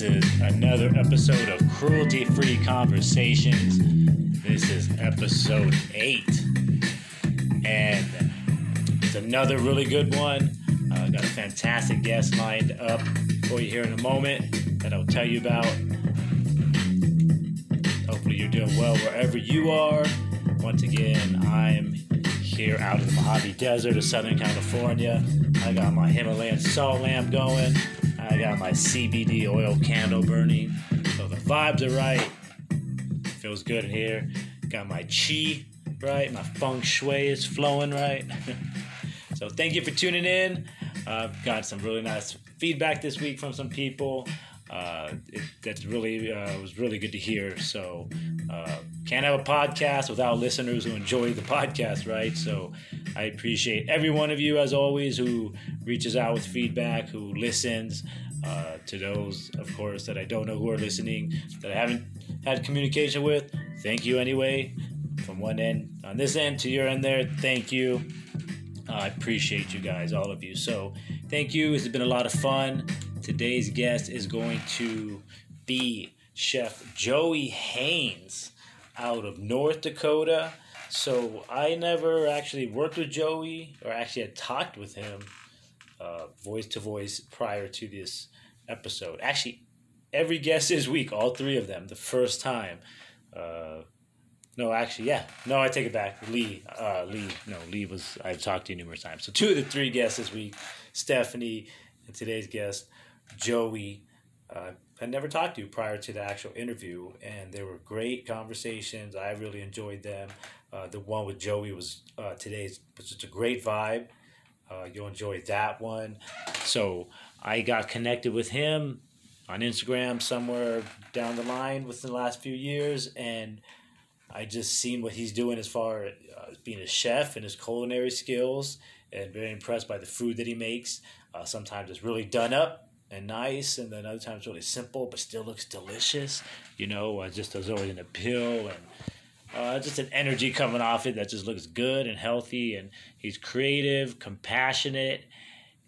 This is another episode of Cruelty-Free Conversations. This is episode 8. And it's another really good one. I've got a fantastic guest lined up for you here in a moment that I'll tell you about. Hopefully you're doing well wherever you are. Once again, I'm here out in the Mojave Desert of Southern California. I got my Himalayan salt lamp going. I got my CBD oil candle burning, so the vibes are right. Feels good in here. Got my chi right. My feng shui is flowing right. So thank you for tuning in. I've got some really nice feedback this week from some people. That was really good to hear. So can't have a podcast without listeners who enjoy the podcast, right? So I appreciate every one of you, as always, who reaches out with feedback, who listens, to those, of course, that I don't know who are listening, that I haven't had communication with. Thank you anyway. From one end, on this end to your end there, thank you. I appreciate you guys, all of you. So thank you. It's been a lot of fun. Today's guest is going to be Chef Joey Haynes out of North Dakota. So I never actually worked with Joey or actually had talked with him voice to voice prior to this episode. Actually, every guest this week, all three of them, the first time. I take it back. Lee, I've talked to you numerous times. So two of the three guests this week, Stephanie and today's guest, Joey, I'd never talked to prior to the actual interview, and there were great conversations. I really enjoyed them. The one with Joey was just a great vibe. You'll enjoy that one. So I got connected with him on Instagram somewhere down the line within the last few years, and I just seen what he's doing as far as being a chef and his culinary skills, and very impressed by the food that he makes. Sometimes it's really done up and nice, and then other times really simple but still looks delicious, just there's always an appeal and just an energy coming off it that just looks good and healthy, and he's creative, compassionate.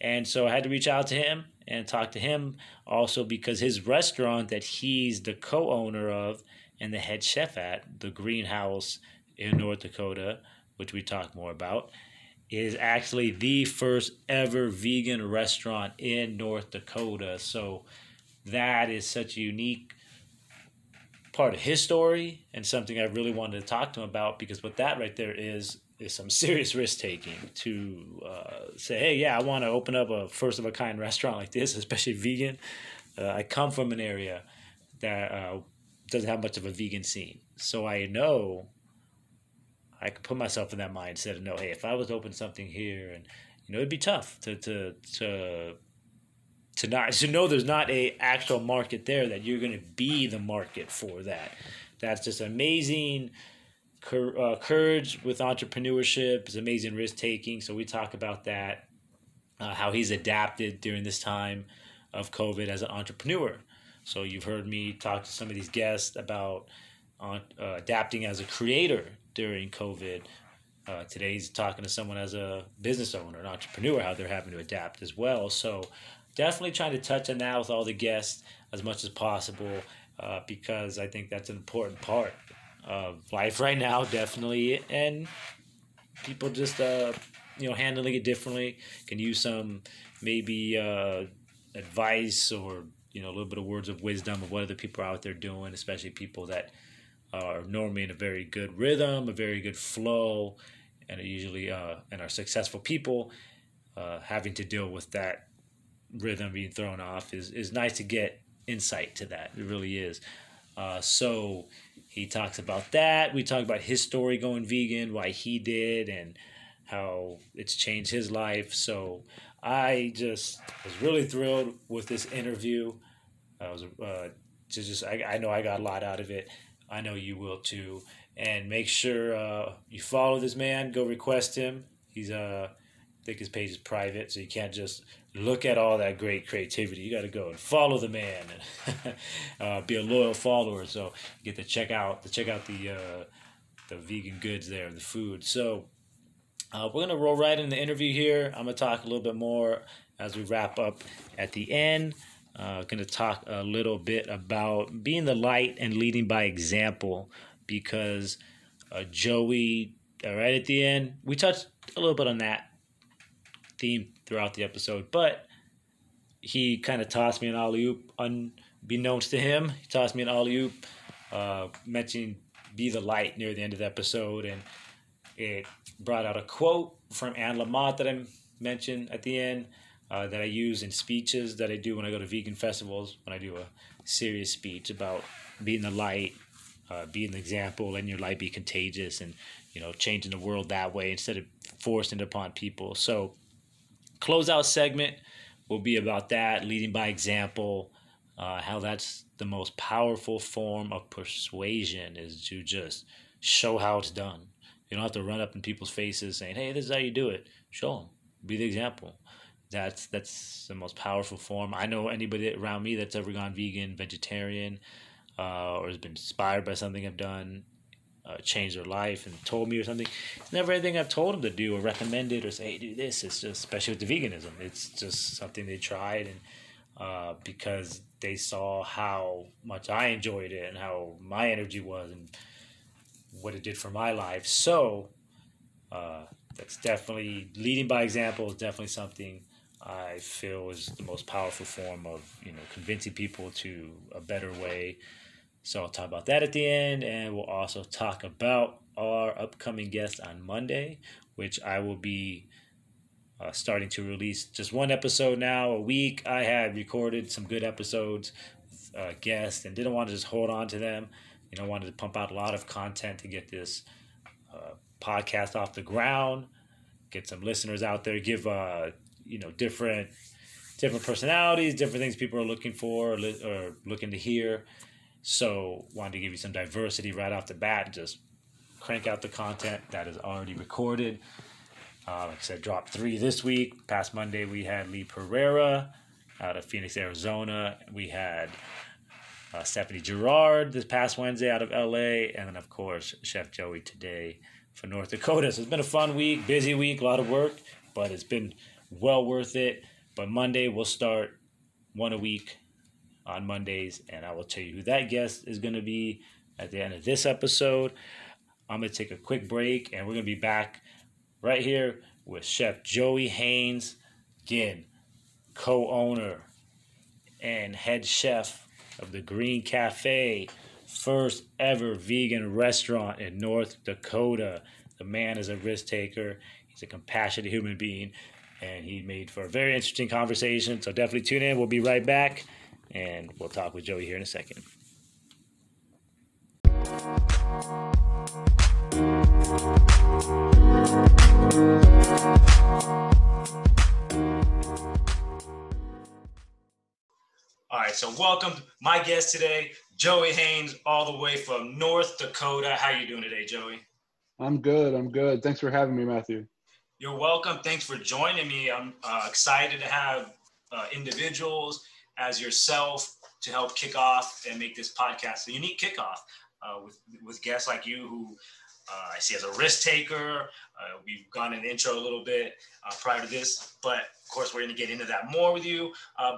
And so I had to reach out to him and talk to him also because his restaurant that he's the co-owner of and the head chef at, the Greenhouse in North Dakota, which we talk more about, is actually the first ever vegan restaurant in North Dakota. So that is such a unique part of his story and something I really wanted to talk to him about, because what that right there is some serious risk-taking to say, hey, yeah, I want to open up a first-of-a-kind restaurant like this, especially vegan. I come from an area that doesn't have much of a vegan scene. So I know I could put myself in that mindset of, no, hey, if I was to open something here, and it'd be tough to know there's not a actual market there, that you're going to be the market for that. That's just amazing courage with entrepreneurship. It's amazing risk taking. So we talk about that, how he's adapted during this time of COVID as an entrepreneur. So you've heard me talk to some of these guests about adapting as a creator during COVID. Today he's talking to someone as a business owner, an entrepreneur, how they're having to adapt as well. So definitely trying to touch on that with all the guests as much as possible, because I think that's an important part of life right now, definitely. And people just, handling it differently, can use some maybe advice or, a little bit of words of wisdom of what other people are out there doing, especially people that are normally in a very good rhythm, a very good flow, and are successful people. Having to deal with that rhythm being thrown off is nice to get insight to that. It really is. So he talks about that. We talk about his story going vegan, why he did, and how it's changed his life. So I just was really thrilled with this interview. I know I got a lot out of it. I know you will too. And make sure you follow this man. Go request him. He's I think his page is private, so you can't just look at all that great creativity. You got to go and follow the man and be a loyal follower. So you get to check out the vegan goods there, the food. So we're gonna roll right in the interview here. I'm gonna talk a little bit more as we wrap up at the end. Going to talk a little bit about being the light and leading by example, because Joey, right at the end, we touched a little bit on that theme throughout the episode, but he kind of tossed me an alley-oop, unbeknownst to him. He tossed me an alley-oop, mentioning be the light near the end of the episode, and it brought out a quote from Anne Lamott that I mentioned at the end. That I use in speeches that I do when I go to vegan festivals, when I do a serious speech about being the light, being the example, letting your light be contagious, and, you know, changing the world that way instead of forcing it upon people. So closeout segment will be about that, leading by example, how that's the most powerful form of persuasion, is to just show how it's done. You don't have to run up in people's faces saying, hey, this is how you do it. Show them. Be the example. That's the most powerful form. I know anybody around me that's ever gone vegan, vegetarian, or has been inspired by something I've done, changed their life and told me or something. It's never anything I've told them to do or recommended or say, hey, do this. It's just, especially with the veganism, it's just something they tried, and because they saw how much I enjoyed it and how my energy was and what it did for my life. So that's definitely, leading by example is definitely something I feel is the most powerful form of, you know, convincing people to a better way. So I'll talk about that at the end, and we'll also talk about our upcoming guest on Monday, which I will be starting to release just one episode now a week. I had recorded some good episodes with guests and didn't want to just hold on to them. You know, wanted to pump out a lot of content to get this podcast off the ground, get some listeners out there, give you know, different personalities, different things people are looking for or looking to hear. So wanted to give you some diversity right off the bat. Just crank out the content that is already recorded. Like I said, dropped 3 this week. Past Monday, we had Lee Pereira out of Phoenix, Arizona. We had Stephanie Girard this past Wednesday out of LA. And then, of course, Chef Joey today for North Dakota. So it's been a fun week, busy week, a lot of work, but it's been well worth it. But Monday, we'll start one a week on Mondays, and I will tell you who that guest is going to be at the end of this episode. I'm going to take a quick break, and we're going to be back right here with Chef Joey Haynes, again, co-owner and head chef of the Green Cafe, first ever vegan restaurant in North Dakota. The man is a risk taker. He's a compassionate human being, and he made for a very interesting conversation. So definitely tune in. We'll be right back, and we'll talk with Joey here in a second. All right, so welcome my guest today, Joey Haynes, all the way from North Dakota. How you doing today, Joey? I'm good. Thanks for having me, Matthew. You're welcome. Thanks for joining me. I'm excited to have individuals as yourself to help kick off and make this podcast a unique kickoff with guests like you, who I see as a risk taker. We've gone in the intro a little bit prior to this, but of course we're going to get into that more with you.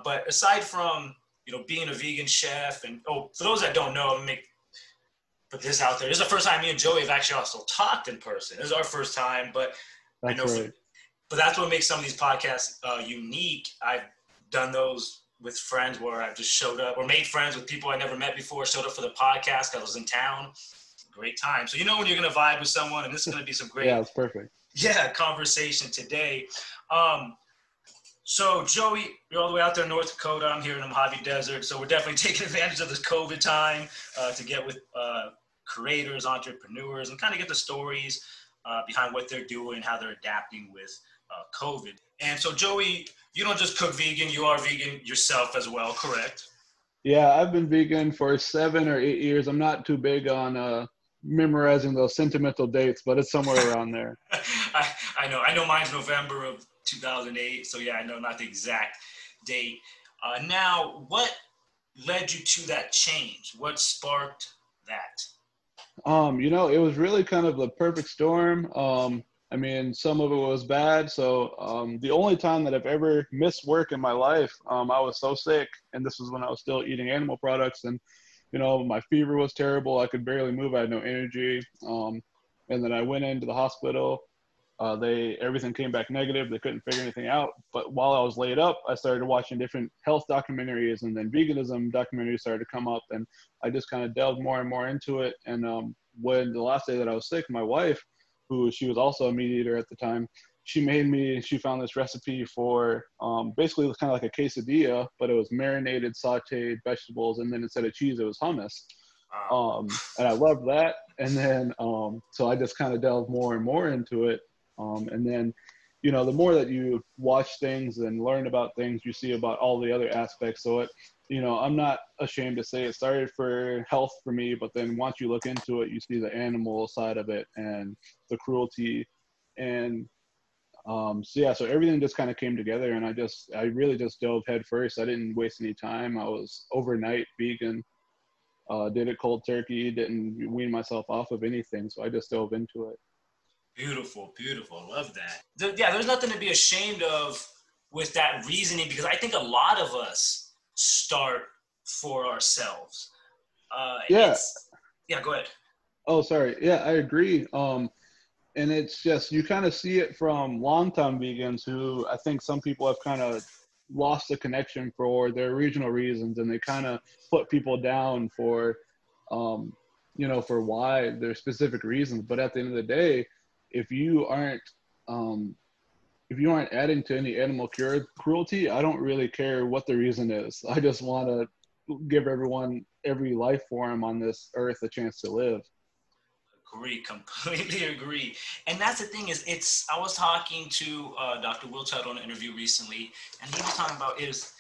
But aside from, you know, being a vegan chef, and for those that don't know, put this out there. This is the first time me and Joey have actually also talked in person. This is our first time, but that's, I know, right. But that's what makes some of these podcasts unique. I've done those with friends where I've just showed up or made friends with people I never met before, showed up for the podcast because I was in town. Great time. So you know when you're going to vibe with someone, and this is going to be some great yeah, it's perfect. Yeah, conversation today. So Joey, you're all the way out there in North Dakota. I'm here in the Mojave Desert. So we're definitely taking advantage of this COVID time to get with creators, entrepreneurs, and kind of get the stories behind what they're doing, how they're adapting with COVID. And so Joey, you don't just cook vegan, you are vegan yourself as well, correct? Yeah, I've been vegan for 7 or 8 years. I'm not too big on memorizing those sentimental dates, but it's somewhere around there. I know mine's November of 2008, so yeah, I know not the exact date. Now, what led you to that change? What sparked that? You know, it was really kind of the perfect storm. I mean, some of it was bad. So the only time that I've ever missed work in my life, I was so sick. And this was when I was still eating animal products. And, you know, my fever was terrible. I could barely move. I had no energy. And then I went into the hospital. Everything came back negative. They couldn't figure anything out. But while I was laid up, I started watching different health documentaries, and then veganism documentaries started to come up. And I just kind of delved more and more into it. And when the last day that I was sick, my wife, who she was also a meat eater at the time, she found this recipe for basically it was kind of like a quesadilla, but it was marinated sauteed vegetables. And then instead of cheese, it was hummus. Wow. And I loved that. And then, so I just kind of delved more and more into it. And then, you know, the more that you watch things and learn about things, you see about all the other aspects. So you know, I'm not ashamed to say it started for health for me, but then once you look into it, you see the animal side of it and the cruelty. And so, yeah, so everything just kind of came together, and I really just dove head first. I didn't waste any time. I was overnight vegan, did it cold turkey, didn't wean myself off of anything. So I just dove into it. Beautiful, beautiful. Love that. Yeah, there's nothing to be ashamed of with that reasoning, because I think a lot of us start for ourselves. Yeah, go ahead. Oh, sorry. Yeah, I agree. And it's just, you kind of see it from longtime vegans who I think some people have kind of lost the connection for their original reasons, and they kind of put people down for, you know, for why their specific reasons. But at the end of the day, if you aren't adding to any animal cruelty, I don't really care what the reason is. I just want to give everyone, every life form on this earth, a chance to live. Agree, completely agree. And that's the thing is, I was talking to Dr. Will Tuttle in an interview recently, and he was talking about it's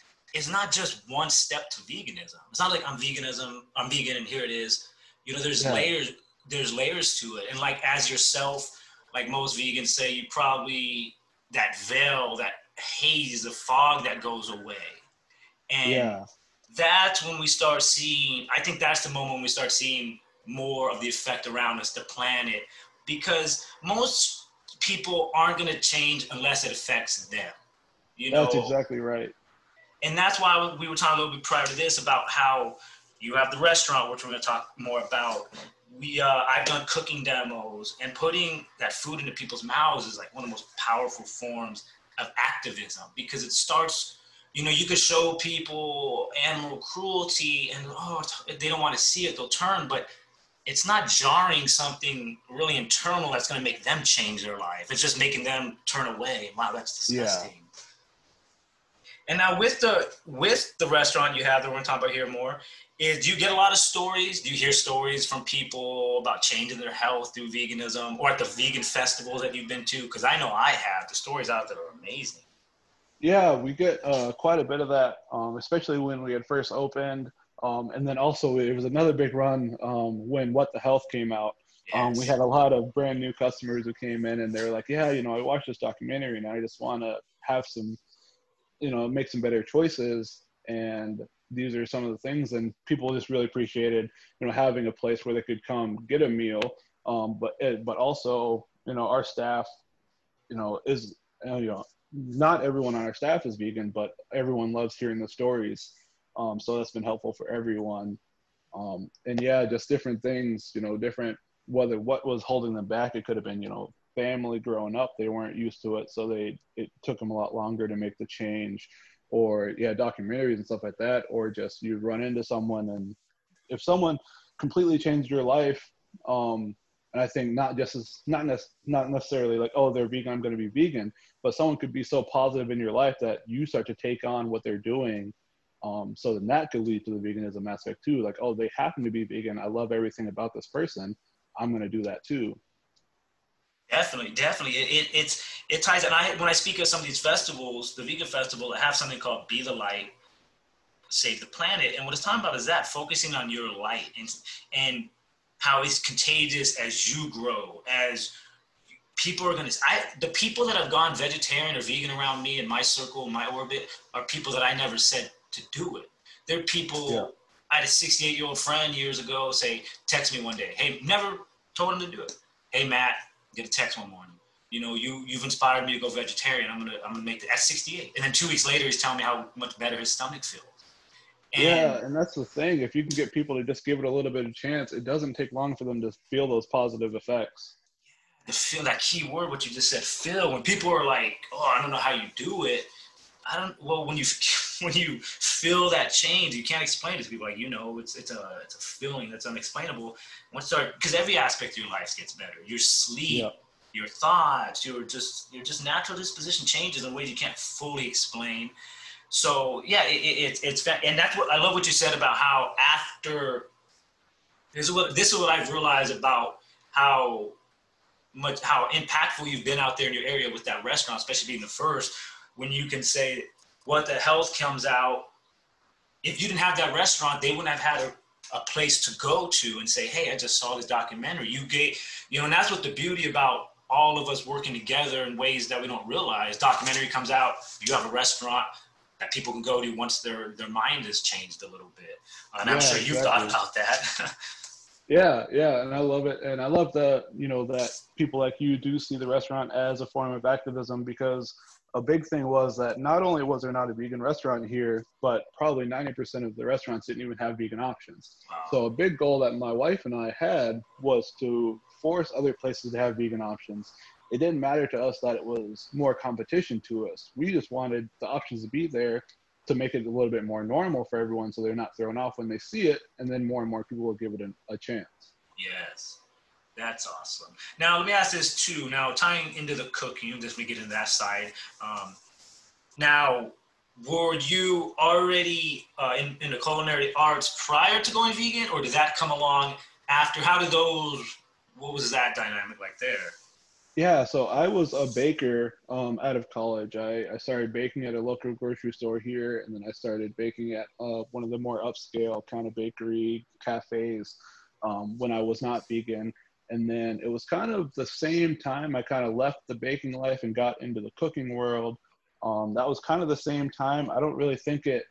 not just one step to veganism. It's not like I'm vegan and here it is. You know, there's layers. There's layers to it. And like as yourself, like most vegans say, you probably that veil, that haze, the fog that goes away. And that's when we start seeing, I think that's the moment when we start seeing more of the effect around us, the planet, because most people aren't going to change unless it affects them. That's exactly right. And that's why we were talking a little bit prior to this about how you have the restaurant, which we're going to talk more about. I've done cooking demos, and putting that food into people's mouths is like one of the most powerful forms of activism, because it starts, you know, you could show people animal cruelty and they don't want to see it, they'll turn, but it's not jarring something really internal that's going to make them change their life. It's just making them turn away. Wow, that's disgusting. Yeah. And now with the restaurant you have that we're going to talk about here more, do you get a lot of stories? Do you hear stories from people about changing their health through veganism, or at the vegan festivals that you've been to? Because I know I have. The stories out there are amazing. Yeah, we get quite a bit of that, especially when we had first opened. And then also it was another big run when What the Health came out. Yes. We had a lot of brand new customers who came in, and they were like, yeah, you know, I watched this documentary and I just want to have some, you know, make some better choices. And these are some of the things, and people just really appreciated, you know, having a place where they could come get a meal. But also, you know, our staff, you know, is, you know, not everyone on our staff is vegan, but everyone loves hearing the stories. So that's been helpful for everyone. And yeah, just different things, you know, what was holding them back. It could have been, you know, family growing up, they weren't used to it, so it took them a lot longer to make the change, or documentaries and stuff like that, or just you run into someone, and if someone completely changed your life, and I think not necessarily like, oh, they're vegan, I'm going to be vegan, but someone could be so positive in your life that you start to take on what they're doing, so then that could lead to the veganism aspect too, like, oh, they happen to be vegan, I love everything about this person, I'm going to do that too. Definitely. It ties. And when I speak at some of these festivals, the vegan festival, I have something called Be the Light, Save the Planet. And what it's talking about is that focusing on your light and how it's contagious as you grow, as people are going to, the people that have gone vegetarian or vegan around me in my circle, my orbit, are people that I never said to do it. They're people, yeah. I had a 68-year-old friend years ago text me one day, hey, never told him to do it. Hey, Matt. Get a text one morning. you know, you've inspired me to go vegetarian. I'm gonna make it at 68. And then 2 weeks later, he's telling me how much better his stomach feels. And that's the thing. If you can get people to just give it a little bit of chance, it doesn't take long for them to feel those positive effects. The feel, that key word, what you just said, feel. When people are like, "Oh, I don't know how you do it," when you feel that change, you can't explain it to people. Like, you know, it's a feeling that's unexplainable. Because every aspect of your life gets better. Your sleep, your thoughts, your natural disposition changes in ways you can't fully explain. So yeah, it's and that's what I love what you said about how after this is what I've realized about how impactful you've been out there in your area with that restaurant, especially being the first, when you can say What the Health comes out. If you didn't have that restaurant, they wouldn't have had a place to go to and say, "Hey, I just saw this documentary." And that's what the beauty about all of us working together in ways that we don't realize. Documentary comes out, you have a restaurant that people can go to once their mind has changed a little bit. And I'm sure you've thought about that. Yeah. And I love it. And I love that people like you do see the restaurant as a form of activism, because a big thing was that not only was there not a vegan restaurant here, but probably 90% of the restaurants didn't even have vegan options. Wow. So a big goal that my wife and I had was to force other places to have vegan options. It didn't matter to us that it was more competition to us. We just wanted the options to be there to make it a little bit more normal for everyone, so they're not thrown off when they see it, and then more and more people will give it a chance. Yes. That's awesome. Now, let me ask this too. Now, tying into the cooking, as we get into that side. Now, were you already in the culinary arts prior to going vegan, or did that come along after? What was that dynamic like there? Yeah, so I was a baker out of college. I started baking at a local grocery store here, and then I started baking at one of the more upscale kind of bakery cafes when I was not vegan. And then it was kind of the same time I kind of left the baking life and got into the cooking world. That was kind of the same time. I don't really think it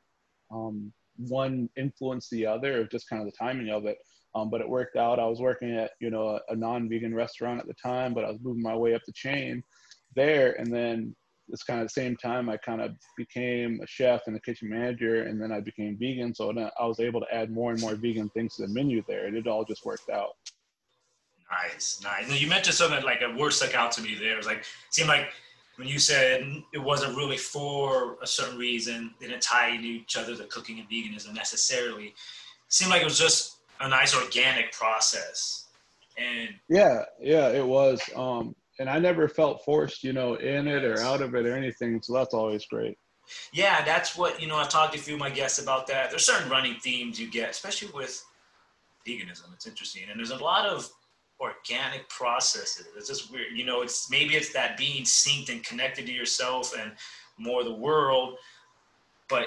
one influenced the other, just kind of the timing of it. But it worked out. I was working at, a non-vegan restaurant at the time, but I was moving my way up the chain there. And then it's kind of the same time I kind of became a chef and a kitchen manager, and then I became vegan. So I was able to add more and more vegan things to the menu there, and it all just worked out. Nice. And you mentioned something like a word stuck out to me there. It was like, seemed like when you said it wasn't really for a certain reason, they didn't tie to each other, the cooking and veganism necessarily. It seemed like it was just a nice organic process. And yeah, it was. And I never felt forced, in it or out of it or anything. So that's always great. Yeah, that's what, I've talked to a few of my guests about that. There's certain running themes you get, especially with veganism. It's interesting. And there's a lot of organic processes. It's just weird, it's that being synced and connected to yourself and more the world. But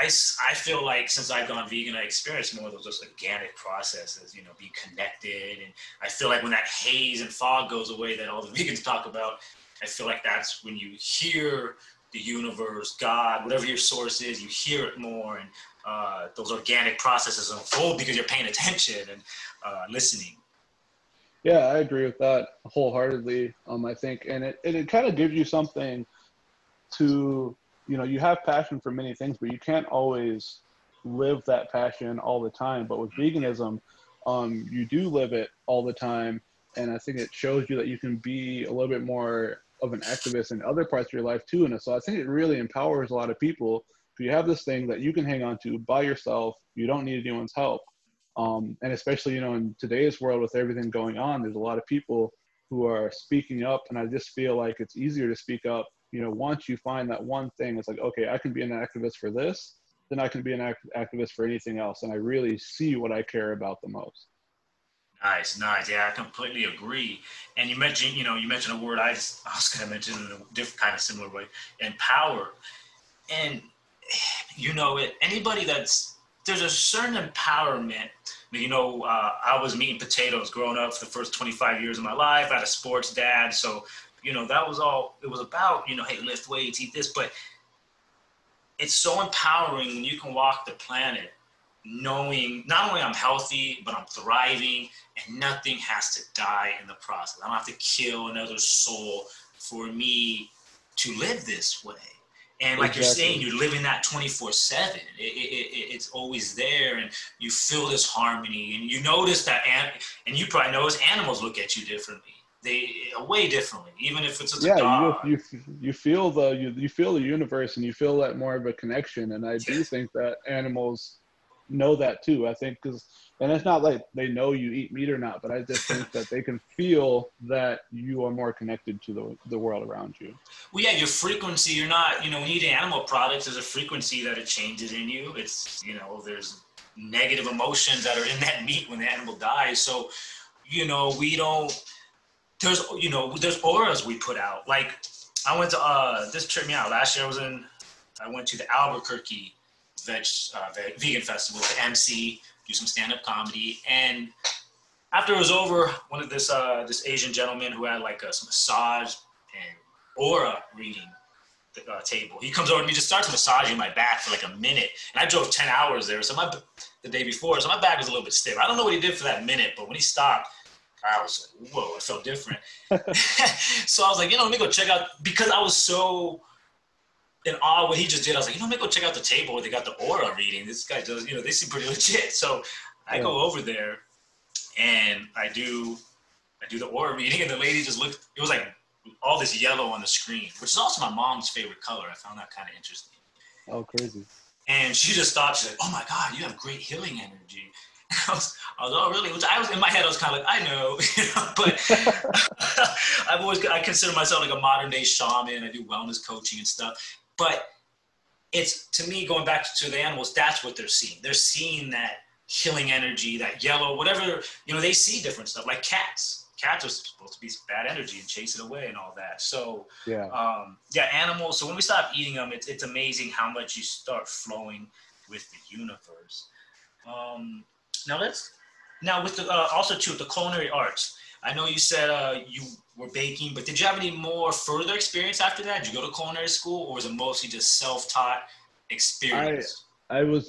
I feel like since I've gone vegan, I experienced more of those just organic processes, be connected. And I feel like when that haze and fog goes away that all the vegans talk about, I feel like that's when you hear the universe, God, whatever your source is, you hear it more. And those organic processes unfold because you're paying attention and listening. Yeah, I agree with that wholeheartedly. I think, and it kind of gives you something to, you have passion for many things, but you can't always live that passion all the time. But with veganism, you do live it all the time. And I think it shows you that you can be a little bit more of an activist in other parts of your life too. And so I think it really empowers a lot of people. If you have this thing that you can hang on to by yourself, you don't need anyone's help. And especially, in today's world with everything going on, there's a lot of people who are speaking up, and I just feel like it's easier to speak up. Once you find that one thing, it's like, okay, I can be an activist for this, then I can be an activist for anything else. And I really see what I care about the most. Nice. Yeah, I completely agree. And you mentioned a word I was going to mention in a different kind of similar way, empower. And anybody there's a certain empowerment. I was meat and potatoes growing up for the first 25 years of my life. I had a sports dad. So, that was all it was about, hey, lift weights, eat this. But it's so empowering when you can walk the planet knowing not only I'm healthy, but I'm thriving, and nothing has to die in the process. I don't have to kill another soul for me to live this way. And like you're saying, you're living that 24/7. It's always there, and you feel this harmony, and you notice that, and you probably notice animals look at you differently. They way differently, even if it's a dog. You feel the you feel the universe, and you feel that more of a connection. And I do think that animals know that too. I think and it's not like they know you eat meat or not, but I just think that they can feel that you are more connected to the world around you. Well, yeah, your frequency, you're not, when you eat animal products, there's a frequency that it changes in you. It's, there's negative emotions that are in that meat when the animal dies. So, there's auras we put out. Like I went to, this tripped me out. Last year I went to the Albuquerque Vegan Festival to MC, do some stand-up comedy, and after it was over, one of this Asian gentleman who had like some massage and aura reading table, he comes over to me, just starts massaging my back for like a minute, and I drove 10 hours there, so the day before, so my back was a little bit stiff. I don't know what he did for that minute, but when he stopped, I was like, whoa, I felt different. So I was like, let me go check out, because I was so in awe of what he just did. I was like, let me go check out the table where they got the aura reading. This guy does, they seem pretty legit. So I go over there and I do the aura reading, and the lady just looked, it was like all this yellow on the screen, which is also my mom's favorite color. I found that kind of interesting. Oh, crazy. And she just thought, she's like, oh my God, you have great healing energy. I was oh really? Which I was, in my head I was kind of like, I know, but I consider myself like a modern day shaman. I do wellness coaching and stuff, but it's, to me, going back to the animals, that's what they're seeing. They're seeing that healing energy, that yellow, whatever, they see different stuff. Like cats are supposed to be bad energy and chase it away and all that. So animals. So when we stop eating them, it's amazing how much you start flowing with the universe. Now with the, also too, the culinary arts. I know you said you were baking, but did you have any more further experience after that? Did you go to culinary school, or was it mostly just self-taught experience? I was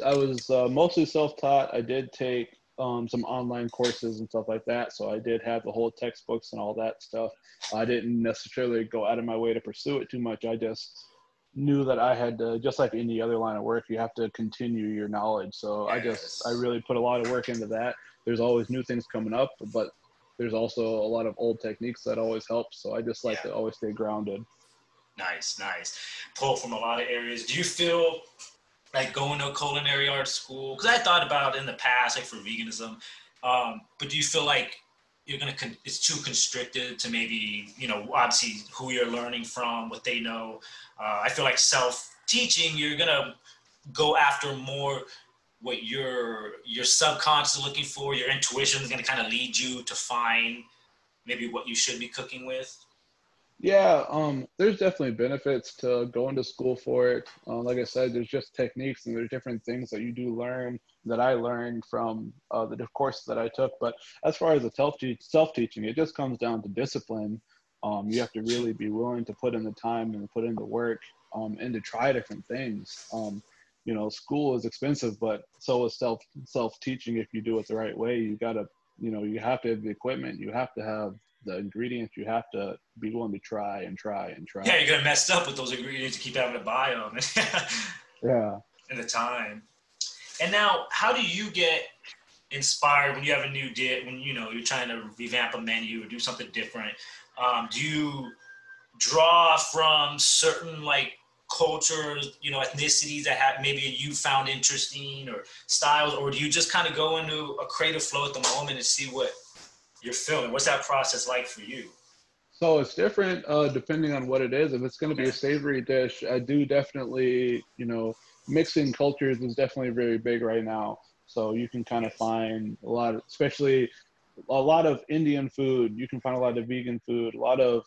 mostly self-taught. I did take some online courses and stuff like that. So I did have the whole textbooks and all that stuff. I didn't necessarily go out of my way to pursue it too much. I just knew that I had to, just like any other line of work, you have to continue your knowledge. So I really put a lot of work into that. There's always new things coming up, but there's also a lot of old techniques that always help. So I just like to always stay grounded. Nice. Pull from a lot of areas. Do you feel like going to culinary arts school? Because I thought about it in the past, like for veganism. But do you feel like you're going to, it's too constricted to maybe, obviously who you're learning from, what they know. I feel like self-teaching, you're going to go after more what your subconscious is looking for. Your intuition is going to kind of lead you to find maybe what you should be cooking with. Yeah, there's definitely benefits to going to school for it. Like I said, there's just techniques and there's different things that you do learn, that I learned from the course that I took. But as far as the self-teaching, it just comes down to discipline. You have to really be willing to put in the time and put in the work and to try different things. School is expensive, but so is self-teaching. If you do it the right way, you gotta, you have to have the equipment, you have to have the ingredients, you have to be willing to try. Yeah, you're gonna mess up with those ingredients. You keep having to buy them. And the time. And now, how do you get inspired when you have a new dish? When you're trying to revamp a menu or do something different, do you draw from certain like cultures, ethnicities that have maybe you found interesting, or styles, or do you just kind of go into a creative flow at the moment and see what you're feeling? What's that process like for you? So it's different depending on what it is. If it's going to be a savory dish, I do definitely, mixing cultures is definitely very big right now. So you can kind of find a lot of, especially a lot of Indian food. You can find a lot of vegan food, a lot of,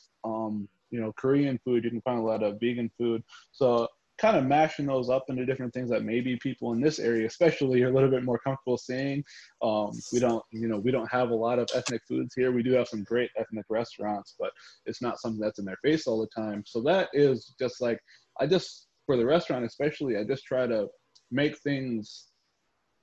Korean food. You can find a lot of vegan food. So kind of mashing those up into different things that maybe people in this area, especially, are a little bit more comfortable seeing. We don't have a lot of ethnic foods here. We do have some great ethnic restaurants, but it's not something that's in their face all the time. So that is just like, for the restaurant especially, I just try to make things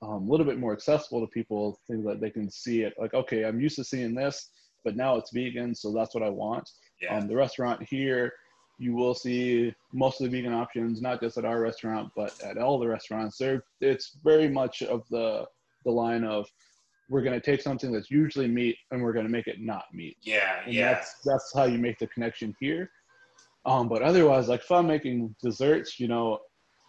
a little bit more accessible to people, things that they can see it like, okay, I'm used to seeing this, but now it's vegan, so that's what I want. Yeah. The restaurant here, you will see mostly vegan options, not just at our restaurant, but at all the restaurants. It's very much of the line of, we're going to take something that's usually meat and we're going to make it not meat. Yeah, and yeah. That's how you make the connection here. But otherwise, like if I'm making desserts, you know,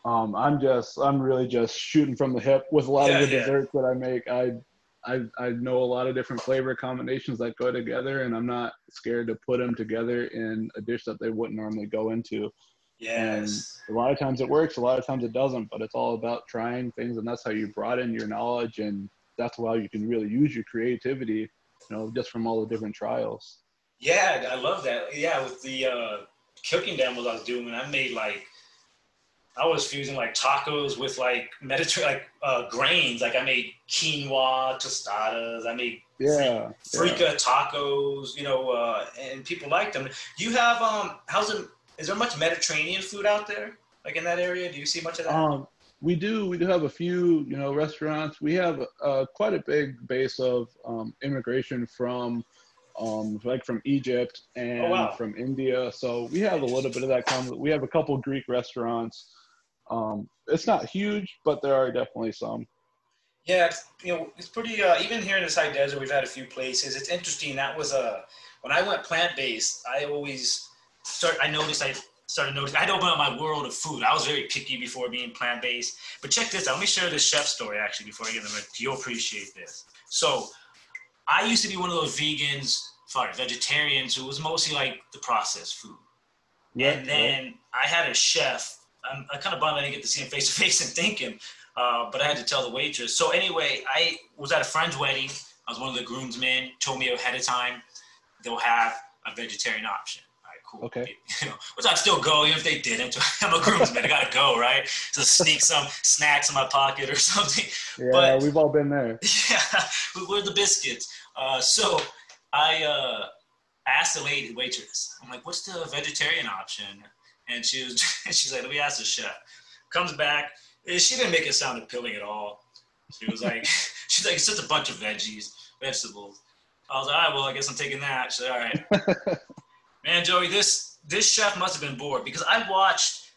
I'm really just shooting from the hip with a lot of the desserts that I make. I know a lot of different flavor combinations that go together, and I'm not scared to put them together in a dish that they wouldn't normally go into. Yes. And a lot of times it works, a lot of times it doesn't, but it's all about trying things, and that's how you broaden your knowledge, and that's how you can really use your creativity, you know, just from all the different trials. Yeah, I love that. Yeah, with the cooking demos I was doing, I made like, I was fusing like tacos with like Mediterranean grains. Like I made quinoa tostadas. I made frika tacos, you know, and people liked them. You have, is there much Mediterranean food out there? Like in that area, do you see much of that? We do have a few, you know, restaurants. We have quite a big base of immigration from Egypt and from India. So we have a little bit of that. We have a couple Greek restaurants. It's not huge, but there are definitely some. Yeah, it's pretty, even here in this high desert, we've had a few places. It's interesting. That was when I went plant-based, I started noticing, I had to open up my world of food. I was very picky before being plant-based, but check this out. Let me share this chef story actually before I get them. You'll appreciate this. So I used to be one of those vegetarians who was mostly like the processed food. Yeah, and then I had a chef. I kind of bummed I didn't get to see him face to face and thank him, but I had to tell the waitress. So anyway, I was at a friend's wedding. I was one of the groomsmen. Told me ahead of time they'll have a vegetarian option. All right, cool. Okay. You know, which I'd still go even if they didn't. I'm a groomsman. I gotta go, right? So sneak some snacks in my pocket or something. Yeah, but, we've all been there. Yeah, we're the biscuits. So I asked the lady waitress, I'm like, what's the vegetarian option? And she's like, let me ask the chef. Comes back. She didn't make it sound appealing at all. She was like, she's like, it's just a bunch of vegetables. I was like, all right, well, I guess I'm taking that. She's like, all right. Man, Joey, this chef must have been bored because I watched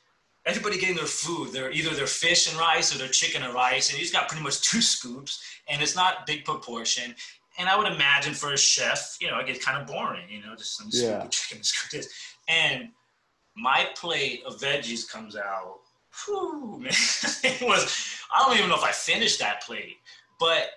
everybody getting their food. They're either their fish and rice or their chicken and rice. And he's got pretty much two scoops and it's not big proportion. And I would imagine for a chef, you know, it gets kind of boring, you know, just some stupid chicken and screw this. And my plate of veggies comes out. Whew, man. I don't even know if I finished that plate, but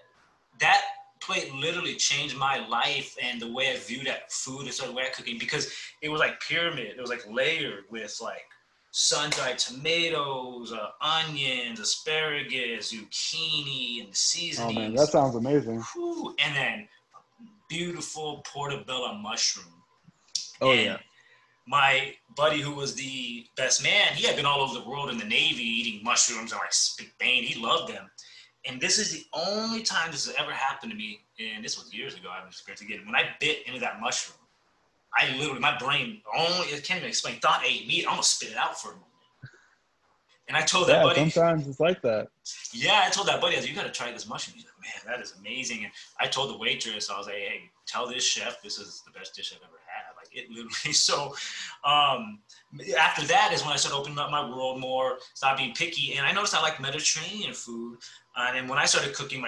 that plate literally changed my life and the way I viewed that food and sort of the way I cooking, because it was like pyramid. It was like layered with like sun-dried tomatoes, onions, asparagus, zucchini, and the seasonings. Oh man, that sounds amazing. Whew. And then a beautiful portobello mushroom. Oh, and my buddy who was the best man, he had been all over the world in the Navy eating mushrooms and like Spain. He loved them. And this is the only time this has ever happened to me, and this was years ago, I haven't experienced it again. When I bit into that mushroom, I literally, my brain only, I can't even explain, thought I ate meat. I almost spit it out for a moment. And I told that buddy. Sometimes it's like that. Yeah, I told that buddy, I was like, you got to try this mushroom. He's like, man, that is amazing. And I told the waitress, I was like, hey, tell this chef this is the best dish I've ever had. Like, it literally. So after that is when I started opening up my world more, stop being picky. And I noticed I like Mediterranean food. And when I started cooking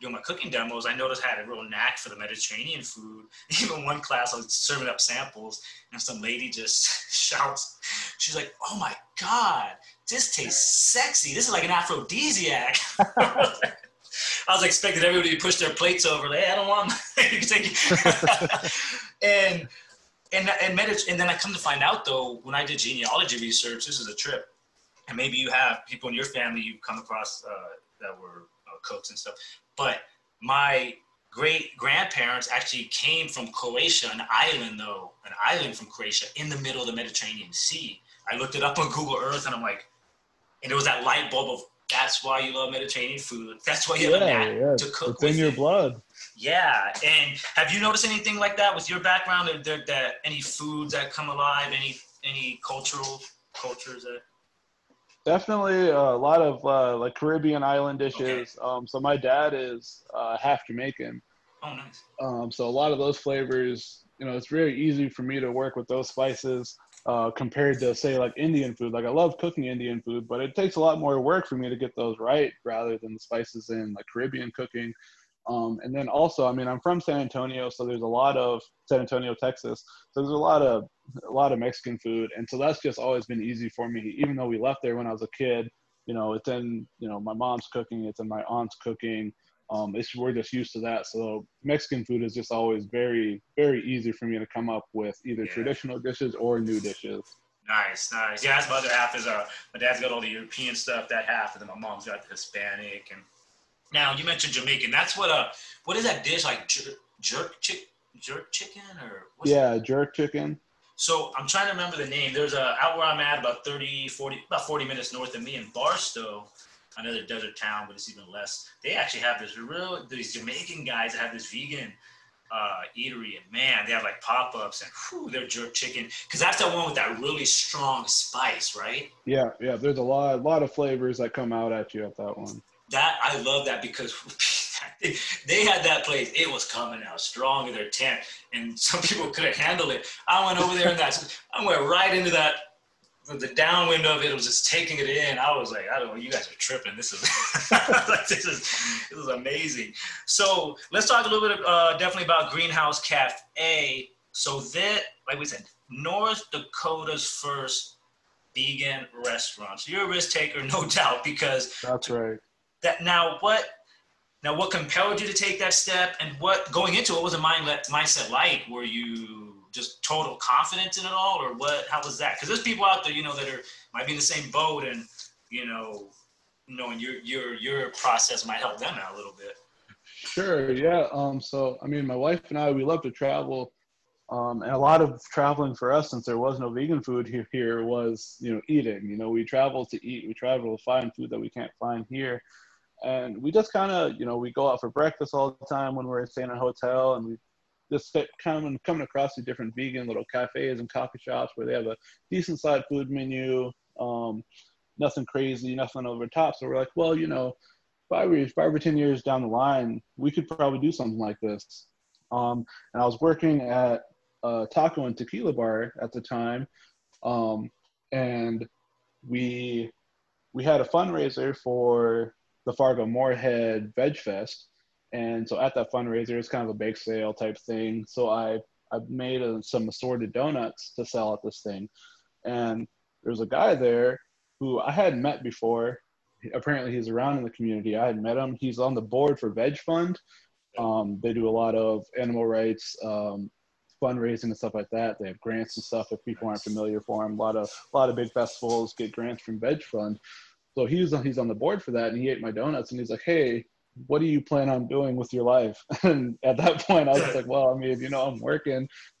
doing my cooking demos, I noticed I had a real knack for the Mediterranean food. Even one class, I was serving up samples, and some lady just shouts, she's like, oh my God, this tastes sexy. This is like an aphrodisiac. I was expecting everybody to push their plates over. Like, hey, I don't want my and then I come to find out, though, when I did genealogy research, this is a trip. And maybe you have people in your family you've come across that were cooks and stuff. But my great-grandparents actually came from Croatia, an island from Croatia, in the middle of the Mediterranean Sea. I looked it up on Google Earth, and I'm like, and it was that light bulb of, that's why you love Mediterranean food. That's why you have a knack to cook with. It's in your blood. Yeah, and have you noticed anything like that with your background? Any foods that come alive, any cultures that? Definitely a lot of like Caribbean island dishes. Okay. So my dad is half Jamaican. Oh, nice. So a lot of those flavors, you know, it's really easy for me to work with those spices compared to, say, like Indian food. Like I love cooking Indian food, but it takes a lot more work for me to get those right rather than the spices in like Caribbean cooking. And then also, I mean, I'm from San Antonio, so there's a lot of San Antonio, Texas. So there's a lot of Mexican food. And so that's just always been easy for me, even though we left there when I was a kid. You know, it's in, you know, my mom's cooking, it's in my aunt's cooking. We're just used to that. So Mexican food is just always very, very easy for me to come up with either traditional dishes or new dishes. Nice, nice. Yeah, that's my other half is my dad's got all the European stuff, that half, and then my mom's got the Hispanic. And now you mentioned Jamaican. That's what is that dish like? Jerk chicken or what's that? Jerk chicken. So I'm trying to remember the name. There's out where I'm at about 40 minutes north of me in Barstow, another desert town, but it's even less. They actually have these Jamaican guys that have this vegan eatery, and man, they have like pop-ups, and their jerk chicken, because that's the one with that really strong spice, right? Yeah. There's a lot of flavors that come out at you at that one. That I love that, because they had that place. It was coming out strong in their tent, and some people couldn't handle it. I went over there and I went right into that. The down window of it was just taking it in. I was like, I don't know, you guys are tripping. This is amazing. So let's talk a little bit definitely about Greenhouse Cafe. So that, like we said, North Dakota's first vegan restaurant. So you're a risk taker, no doubt, because that's right. Now what compelled you to take that step, and what going into it was a mindset like? Were you just total confidence in it all, or what? How was that? Because there's people out there, you know, that might be in the same boat, and you know, and your process might help them out a little bit. Sure, yeah. So I mean, my wife and I, we love to travel, and a lot of traveling for us, since there was no vegan food here was, you know, eating. You know, we travel to eat. We travel to find food that we can't find here. And we just kind of, you know, we go out for breakfast all the time when we're staying in a hotel, and we just coming across these different vegan little cafes and coffee shops where they have a decent sized food menu, nothing crazy, nothing over top. So we're like, well, you know, 5 or 10 years down the line, we could probably do something like this. And I was working at a taco and tequila bar at the time, and we had a fundraiser for the Fargo Moorhead Veg Fest. And so at that fundraiser, it's kind of a bake sale type thing. So I made some assorted donuts to sell at this thing. And there was a guy there who I hadn't met before. Apparently he's around in the community. I hadn't met him. He's on the board for VegFund. They do a lot of animal rights, fundraising and stuff like that. They have grants and stuff if people aren't familiar for him. A lot of big festivals get grants from VegFund. So he's on the board for that, and he ate my donuts, and he's like, hey, what do you plan on doing with your life? And at that point, I was just like, well, I mean, you know,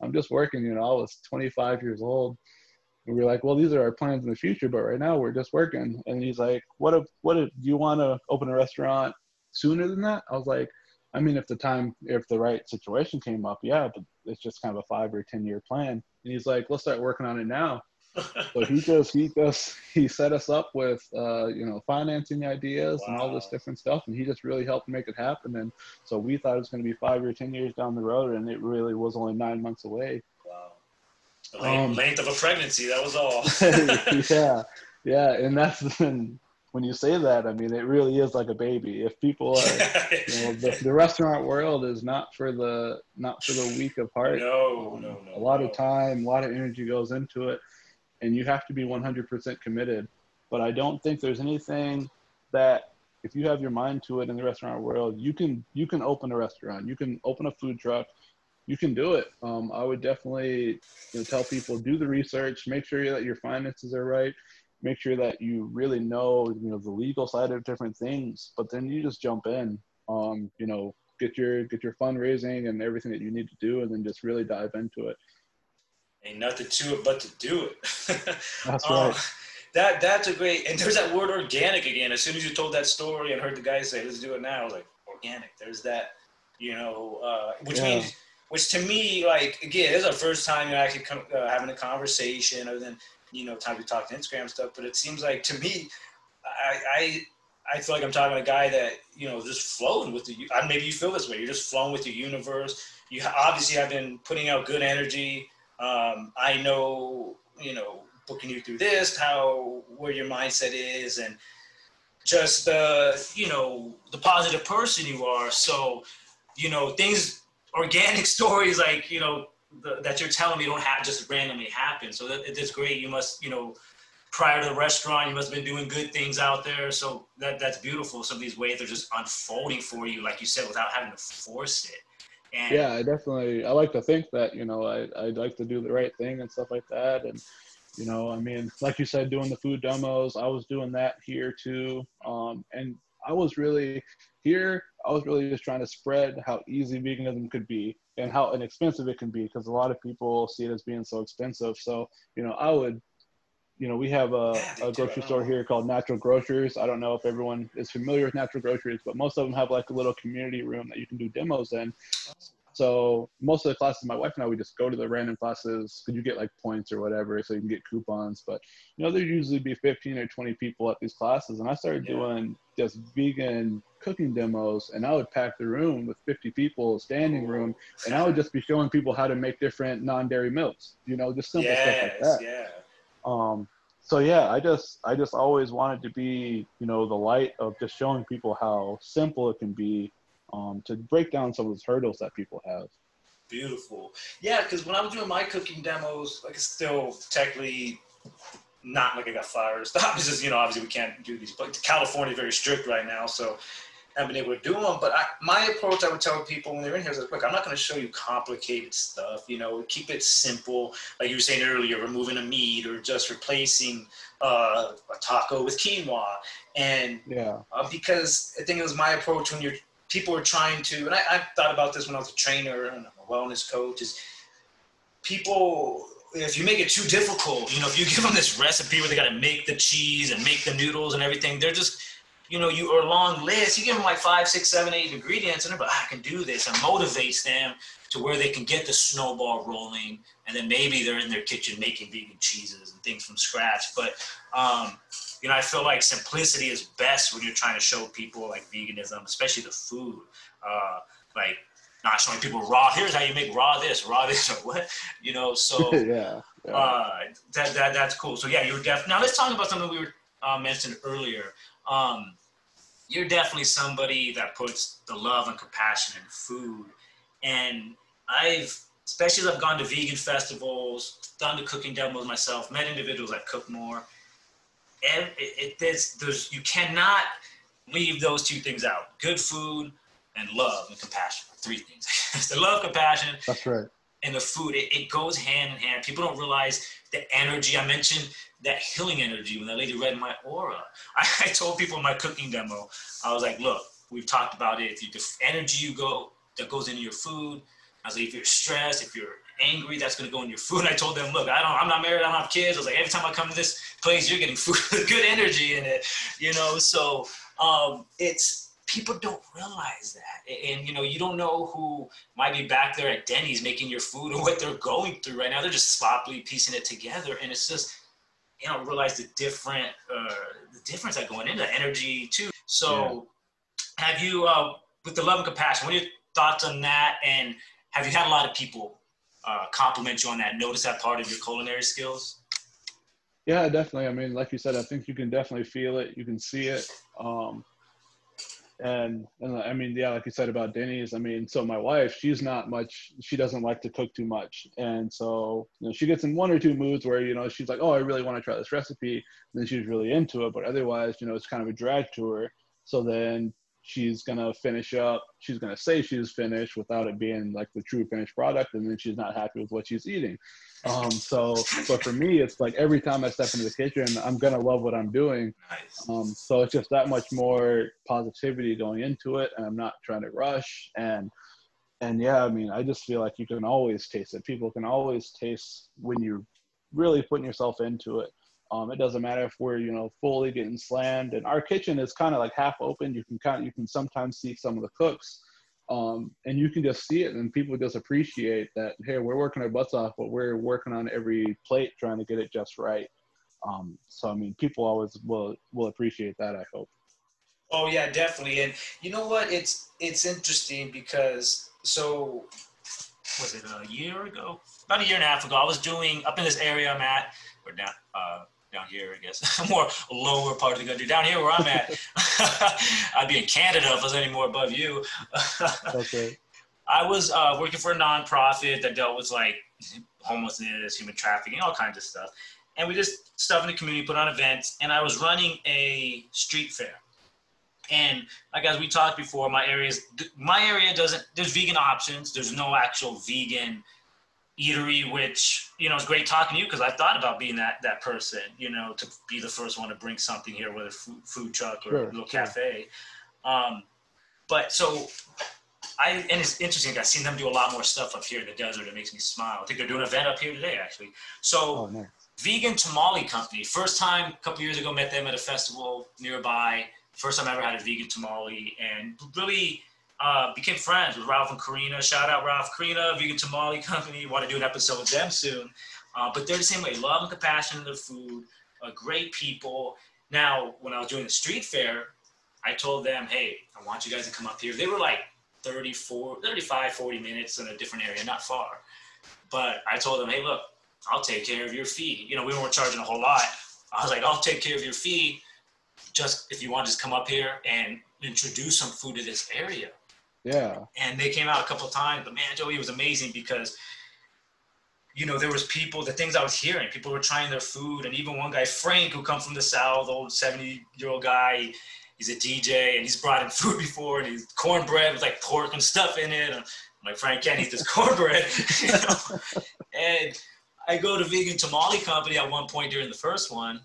I'm just working, you know, I was 25 years old. And we were like, well, these are our plans in the future, but right now we're just working. And he's like, what if you want to open a restaurant sooner than that? I was like, I mean, if the right situation came up, yeah, but it's just kind of a 5 or 10 year plan. And he's like, let's start working on it now. So he set us up with, you know, financing ideas and all this different stuff. And he just really helped make it happen. And so we thought it was going to be 5 or 10 years down the road, and it really was only 9 months away. Wow. The length of a pregnancy. That was all. Yeah. And when you say that, I mean, it really is like a baby. If people are, you know, the restaurant world is not for the weak of heart. No. A lot of time, a lot of energy goes into it. And you have to be 100% committed. But I don't think there's anything that, if you have your mind to it in the restaurant world, you can open a restaurant, you can open a food truck, you can do it. I would definitely, you know, tell people, do the research, make sure that your finances are right, make sure that you really know, you know, the legal side of different things. But then you just jump in, you know, get your fundraising and everything that you need to do, and then just really dive into it. Ain't nothing to it but to do it. That's right. That's a great, and there's that word organic again. As soon as you told that story and heard the guy say, let's do it now, I was like, organic. There's that, you know, which to me, like, again, this is the first time you're actually having a conversation other than you know, time to talk to Instagram stuff, but it seems like to me, I feel like I'm talking to a guy that, you know, just flowing with the, maybe you feel this way, you're just flowing with the universe. You obviously have been putting out good energy. I know, you know, booking you through this, how, where your mindset is, and just, you know, the positive person you are. So, you know, things, organic stories like, you know, that you're telling me don't have just randomly happen. So that's great. You must, you know, prior to the restaurant, you must have been doing good things out there. So that's beautiful. Some of these ways are just unfolding for you, like you said, without having to force it. And yeah, I like to think that, you know, I'd like to do the right thing and stuff like that. And, you know, I mean, like you said, doing the food demos, I was doing that here too. And I was really here. I was really just trying to spread how easy veganism could be and how inexpensive it can be, because a lot of people see it as being so expensive. So, you know, I would, you know, we have a grocery store here called Natural Grocers. I don't know if everyone is familiar with Natural Grocers, but most of them have like a little community room that you can do demos in. So most of the classes, my wife and I, we just go to the random classes because you get like points or whatever, so you can get coupons. But, you know, there'd usually be 15 or 20 people at these classes. And I started doing just vegan cooking demos, and I would pack the room with 50 people, standing room, and I would just be showing people how to make different non-dairy milks, you know, just simple stuff like that. So yeah, I just always wanted to be, you know, the light of just showing people how simple it can be. To break down some of those hurdles that people have. Beautiful. Yeah, because when I was doing my cooking demos, like, it's still technically not like I got flour and stuff. It's just, you know, obviously we can't do these, but California is very strict right now, so I haven't been able to do them. But my approach, I would tell people when they're in here, is like, look, I'm not going to show you complicated stuff, you know, keep it simple. Like you were saying earlier, removing a meat or just replacing a taco with quinoa. And because I think it was my approach when you're, people are trying to, and I've thought about this when I was a trainer and a wellness coach, is people, if you make it too difficult, you know, if you give them this recipe where they got to make the cheese and make the noodles and everything, they're just, you know, you are a long list. You give them like 5, 6, 7, 8 ingredients, and they're like, I can do this. And motivates them to where they can get the snowball rolling. And then maybe they're in their kitchen making vegan cheeses and things from scratch. But, you know, I feel like simplicity is best when you're trying to show people like veganism, especially the food, like not showing people raw. Here's how you make raw this or what, you know, so that's cool. So yeah, you're definitely, now let's talk about something we were mentioned earlier. You're definitely somebody that puts the love and compassion in food. And especially as I've gone to vegan festivals, done the cooking demos myself, met individuals that cook more. And you cannot leave those two things out. Good food and love and compassion. Three things. It's the love, compassion. That's right. And the food. It goes hand in hand. People don't realize the energy. I mentioned that healing energy when that lady read my aura. I told people in my cooking demo, I was like, look, we've talked about it. If the energy that goes into your food. I was like, if you're stressed, if you're angry, that's going to go in your food. And I told them, look, I'm not married, I don't have kids. I was like, every time I come to this place, you're getting food with good energy in it, you know? So it's, people don't realize that. And, you know, you don't know who might be back there at Denny's making your food or what they're going through right now. They're just sloppily piecing it together. And it's just, you know, realize the difference that going into that energy too. So have you, with the love and compassion, what are your thoughts on that? And have you had a lot of people compliment you on that, notice that part of your culinary skills? Yeah, definitely. I mean, like you said, I think you can definitely feel it. You can see it. And I mean, yeah, like you said about Denny's, I mean, so my wife, she doesn't like to cook too much. And so, you know, she gets in one or two moods where, you know, she's like, oh, I really want to try this recipe. And then she's really into it. But otherwise, you know, it's kind of a drag to her. So then she's going to finish up, she's going to say she's finished without it being like the true finished product. And then she's not happy with what she's eating. But for me, it's like every time I step into the kitchen, I'm going to love what I'm doing. Nice. So it's just that much more positivity going into it. And I'm not trying to rush. And yeah, I mean, I just feel like you can always taste it. People can always taste when you're really putting yourself into it. It doesn't matter if we're, you know, fully getting slammed, and our kitchen is kind of like half open. You can sometimes see some of the cooks, and you can just see it, and people just appreciate that. Hey, we're working our butts off, but we're working on every plate, trying to get it just right. So I mean, people always will appreciate that, I hope. Oh yeah, definitely. And you know what? It's interesting because, so was it a year ago? About a year and a half ago, I was doing up in this area I'm at, or down here, I guess, more lower part of the country. Down here where I'm at, I'd be in Canada if I was any more above you. Okay. I was working for a nonprofit that dealt with like homelessness, human trafficking, all kinds of stuff. And we just stuff in the community, put on events. And I was running a street fair. And like, as we talked before, my area doesn't, there's vegan options. There's no actual vegan eatery, which, you know, it's great talking to you because I thought about being that person, you know, to be the first one to bring something here, whether food truck or a little cafe. But so and it's interesting, I've seen them do a lot more stuff up here in the desert. It makes me smile. I think they're doing an event up here today, actually. So Vegan Tamale Company, first time a couple years ago, met them at a festival nearby. First time I ever had a vegan tamale, and really became friends with Ralph and Karina. Shout out Ralph, Karina, Vegan Tamale Company. Want to do an episode with them soon. But they're the same way, love and compassion in their food, great people. Now, when I was doing the street fair, I told them, hey, I want you guys to come up here. They were like 40 minutes in a different area, not far. But I told them, hey, look, I'll take care of your fee. You know, we weren't charging a whole lot. I was like, I'll take care of your fee. Just if you want to just come up here and introduce some food to this area. Yeah. And they came out a couple of times, but man, Joey, it was amazing because, you know, there was people, the things I was hearing, people were trying their food. And even one guy, Frank, who comes from the South, old 70-year-old guy, he's a DJ and he's brought in food before, and he's cornbread with like pork and stuff in it. And I'm like, Frank can't eat this cornbread. You know? And I go to Vegan Tamale Company at one point during the first one.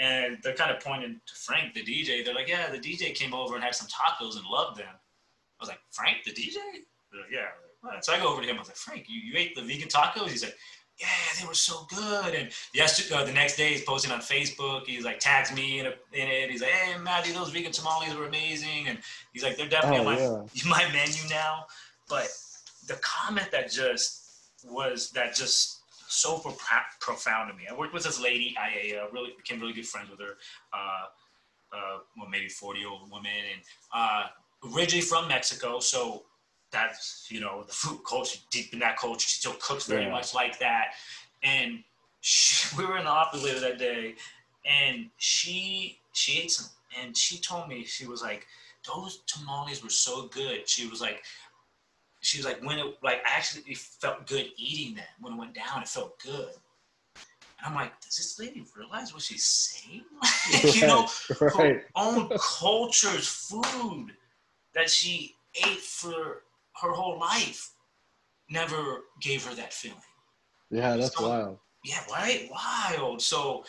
And they're kind of pointing to Frank, the DJ. They're like, yeah, the DJ came over and had some tacos and loved them. I was like, Frank, the DJ? They're like, yeah. Like, what? So I go over to him. I was like, Frank, you ate the vegan tacos? He's like, yeah, they were so good. And the next day, he's posting on Facebook. He's like, tags me in it. He's like, hey, Matthew, those vegan tamales were amazing. And he's like, they're definitely my menu now. But the comment that just was so profound to me. I worked with this lady. I really became really good friends with her. Maybe 40-year-old woman, and originally from Mexico. So that's, you know, the food culture, deep in that culture. She still cooks very much like that. And we were in the office later that day, and she ate some, and she told me, she was like, those tamales were so good. She was like, I actually felt good eating that. When it went down, it felt good. And I'm like, does this lady realize what she's saying? Like, right, you know, her own culture's food that she ate for her whole life never gave her that feeling. Yeah, that's wild. Yeah, right? Wild. So,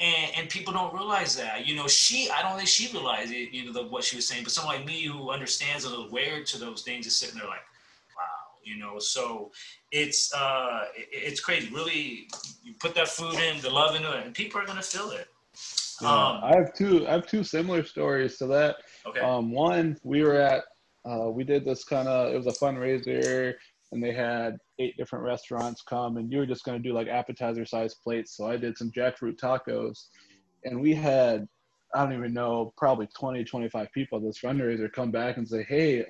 and people don't realize that. You know, I don't think she realized it, you know, what she was saying. But someone like me who understands a little weird to those things is sitting there like, you know, so it's crazy. Really, you put that food in, the love into it, and people are gonna feel it. Yeah, I have two similar stories to that. Okay. One, we were at, we did this it was a fundraiser, and they had 8 different restaurants come, and you were just gonna do like appetizer-sized plates. So I did some jackfruit tacos, and we had, I don't even know, probably 20, 25 people at this fundraiser come back and say, hey,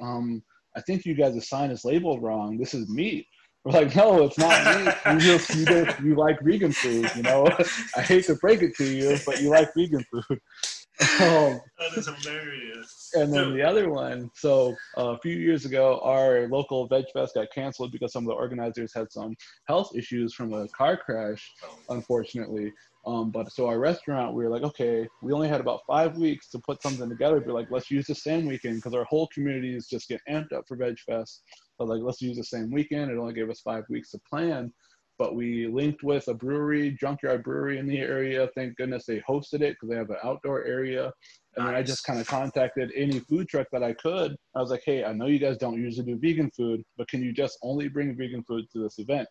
I think you guys assigned this label wrong. This is meat. We're like, no, it's not meat. You like vegan food, you know. I hate to break it to you, but you like vegan food. That is hilarious. And then the other one. So a few years ago, our local Veg Fest got canceled because some of the organizers had some health issues from a car crash, unfortunately. But so our restaurant, we were like, okay, we only had about 5 weeks to put something together. We're like, let's use the same weekend because our whole community is just getting amped up for Veg Fest. But like, let's use the same weekend. It only gave us 5 weeks to plan. But we linked with a brewery, Junkyard Brewery in the area. Thank goodness they hosted it because they have an outdoor area. And then I just kind of contacted any food truck that I could. I was like, hey, I know you guys don't usually do vegan food, but can you just only bring vegan food to this event?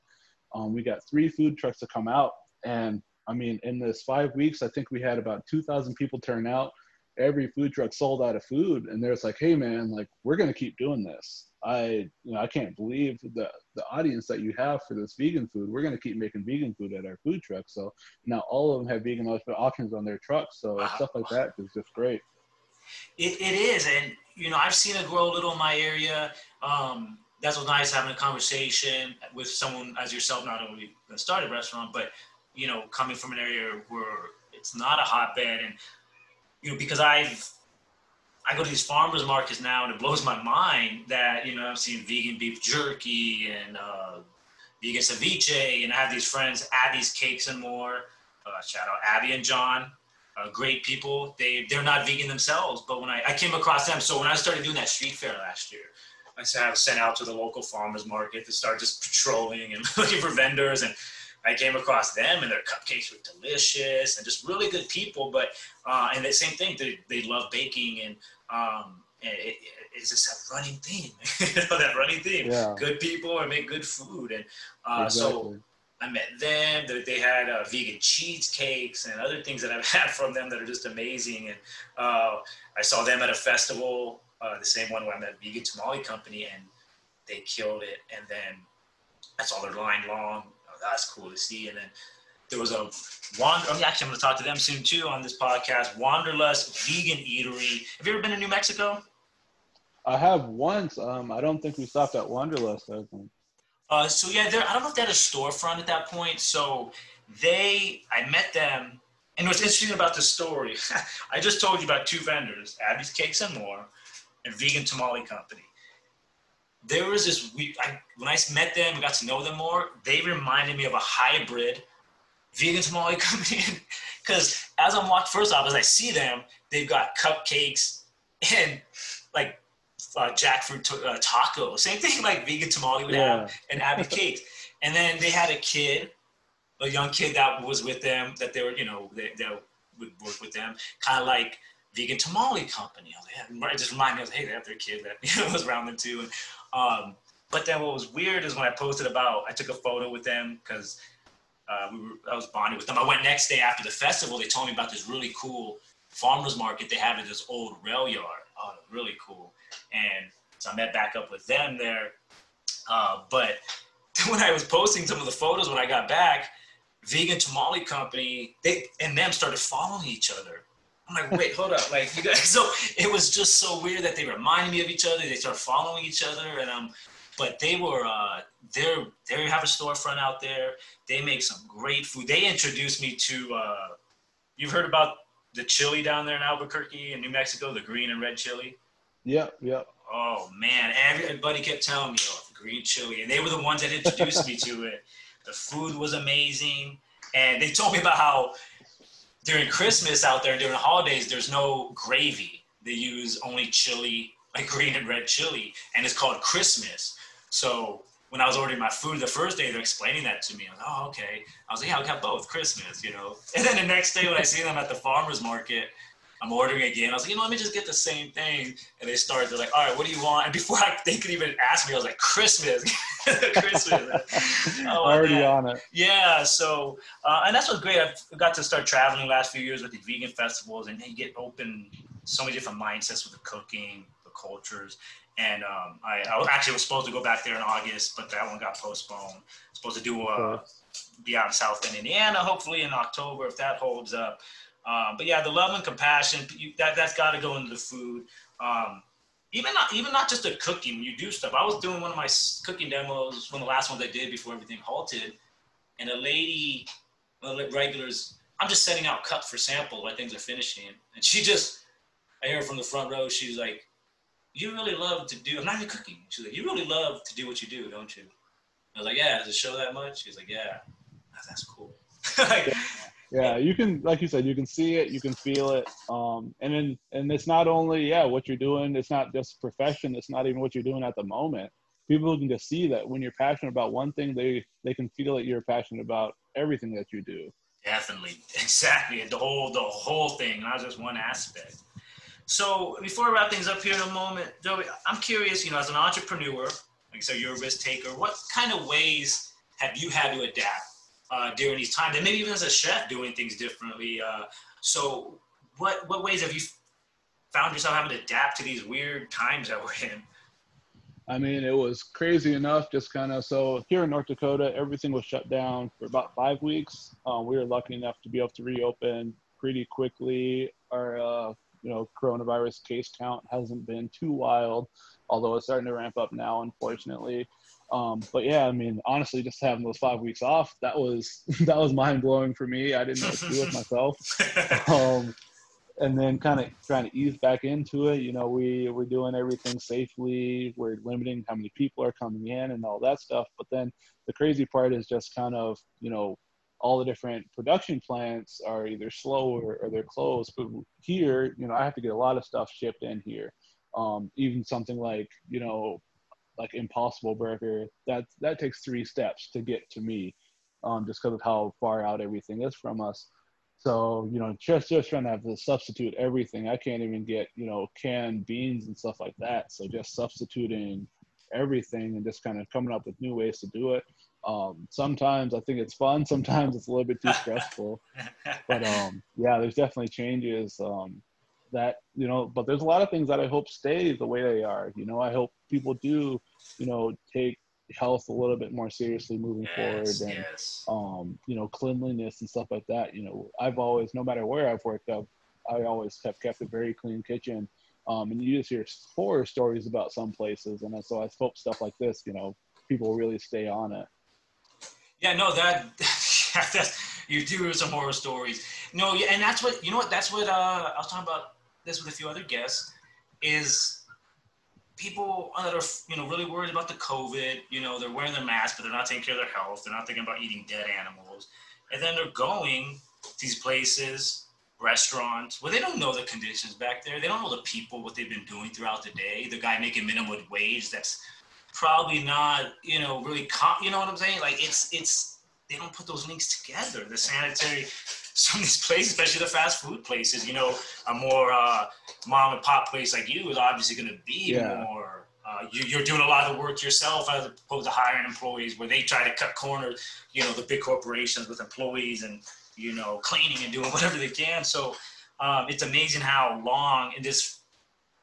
We got 3 food trucks to come out. And I mean, in this 5 weeks, I think we had about 2,000 people turn out. Every food truck sold out of food. And they're just like, hey, man, like, we're going to keep doing this. I can't believe the audience that you have for this vegan food. We're going to keep making vegan food at our food truck. So now all of them have vegan options on their trucks. So wow. Stuff like that is just great. It is. And, you know, I've seen it grow a little in my area. That's what's nice, having a conversation with someone as yourself, not only that started a restaurant, but, you know, coming from an area where it's not a hotbed. And, you know, because I go to these farmers markets now, and it blows my mind that, you know, I'm seeing vegan beef jerky and vegan ceviche, and I have these friends, Abby's Cakes and More. Shout out Abby and John, great people. They're not vegan themselves, but when I came across them, so when I started doing that street fair last year, I was sent out to the local farmers market to start just patrolling and looking for vendors, and I came across them, and their cupcakes were delicious and just really good people. But, and the same thing, they love baking, and it's just that running theme, you know, that running theme. Yeah. Good people and make good food. And exactly. So I met them. They had vegan cheesecakes and other things that I've had from them that are just amazing. And I saw them at a festival, the same one where I met Vegan Tamale Company, and they killed it. And then I saw their line long. That's cool to see. And then there was I'm going to talk to them soon too on this podcast, Wanderlust Vegan Eatery. Have you ever been to New Mexico? I have once. I don't think we stopped at Wanderlust, I think. So yeah, I don't know if they had a storefront at that point. So I met them, and what's interesting about the story, I just told you about two vendors, Abby's Cakes and More and Vegan Tamale Company. There was this, when I met them and got to know them more, they reminded me of a hybrid Vegan Tamale Company. Because as I'm walking, first off, as I see them, they've got cupcakes and like jackfruit tacos. Same thing like Vegan Tamale would have, and Abbey Cakes. And then they had a young kid that was with them, that they were, you know, that would work with them, kind of like Vegan Tamale Company. It just reminded me of, hey, they have their kid that, you know, was around them too. And, but then what was weird is when I posted I took a photo with them because I was bonded with them. I went next day after the festival. They told me about this really cool farmers market they have at this old rail yard. Oh, really cool. And so I met back up with them there. But when I was posting some of the photos, when I got back, Vegan Tamale Company, them started following each other. I'm like, wait, hold up. Like, you guys, so it was just so weird that they reminded me of each other. They started following each other. And, but they were, they have a storefront out there. They make some great food. They introduced me to, you've heard about the chili down there in Albuquerque in New Mexico, the green and red chili. Yep. Oh man. Everybody kept telling me, oh, green chili. And they were the ones that introduced me to it. The food was amazing. And they told me about how, during Christmas out there, during the holidays, there's no gravy. They use only chili, like green and red chili, and it's called Christmas. So when I was ordering my food the first day, they're explaining that to me. I was like, oh, okay. I was like, yeah, we got both, Christmas, you know. And then the next day when I see them at the farmer's market, I'm ordering again. I was like, you know, let me just get the same thing. And they're like, all right, what do you want? And before they could even ask me, I was like, Christmas. Christmas. Already on it. Yeah. So, and that's what's great. I've got to start traveling the last few years with the vegan festivals, and you get open so many different mindsets with the cooking, the cultures. And I was supposed to go back there in August, but that one got postponed. I'm supposed to be out in South Bend, Indiana, hopefully in October, if that holds up. But yeah, the love and compassion, that's got to go into the food. Even not just the cooking, you do stuff. I was doing one of my cooking demos, one of the last ones I did before everything halted. And one of the regulars, I'm just setting out cups for sample while things are finishing. And I hear her from the front row, she's like, I'm not even cooking. She's like, you really love to do what you do, don't you? I was like, yeah, does it show that much? She's like, yeah. That's cool. Like, yeah, you can, like you said, you can see it, you can feel it, and it's not only what you're doing. It's not just profession. It's not even what you're doing at the moment. People can just see that when you're passionate about one thing, they can feel that you're passionate about everything that you do. Definitely, exactly, the whole thing, not just one aspect. So before I wrap things up here in a moment, Joey, I'm curious, you know, as an entrepreneur, like I said, you're a risk taker. What kind of ways have you had to adapt during these times, and maybe even as a chef doing things differently? So what ways have you found yourself having to adapt to these weird times that we're in? I mean, it was crazy enough, just kind of, so here in North Dakota, everything was shut down for about 5 weeks. We were lucky enough to be able to reopen pretty quickly. Our, coronavirus case count hasn't been too wild, although it's starting to ramp up now, unfortunately. But yeah, I mean, honestly, just having those 5 weeks off, that was mind blowing for me. I didn't know what to do with myself. And then kind of trying to ease back into it. You know, we're doing everything safely. We're limiting how many people are coming in and all that stuff. But then the crazy part is just kind of, you know, all the different production plants are either slower or they're closed. But here, you know, I have to get a lot of stuff shipped in here. Even something like, you know, like Impossible Burger, that takes 3 steps to get to me, just because of how far out everything is from us. So, you know, just trying to have to substitute everything. I can't even get, you know, canned beans and stuff like that. So just substituting everything and just kind of coming up with new ways to do it. Sometimes I think it's fun. Sometimes it's a little bit too stressful. But, yeah, there's definitely changes that, you know, but there's a lot of things that I hope stay the way they are. You know, I hope people do, you know, take health a little bit more seriously moving forward, and you know, cleanliness and stuff like that. You know, I've always, no matter where I've worked up, I always have kept a very clean kitchen, and you just hear horror stories about some places, and so I hope stuff like this, you know, people really stay on it. Yeah, no, that's you do hear some horror stories. No, and that's what, you know what, that's what I was talking about this with a few other guests, is people that are, you know, really worried about the COVID, you know, they're wearing their mask, but they're not taking care of their health. They're not thinking about eating dead animals. And then they're going to these places, restaurants, where they don't know the conditions back there. They don't know the people, what they've been doing throughout the day. The guy making minimum wage, that's probably not, you know, really, you know what I'm saying? Like, it's, they don't put those links together. The sanitary, some of these places, especially the fast food places, you know, a more mom and pop place like you is obviously going to be more, you're doing a lot of the work yourself as opposed to hiring employees where they try to cut corners, you know, the big corporations with employees and, you know, cleaning and doing whatever they can. So it's amazing how long in this,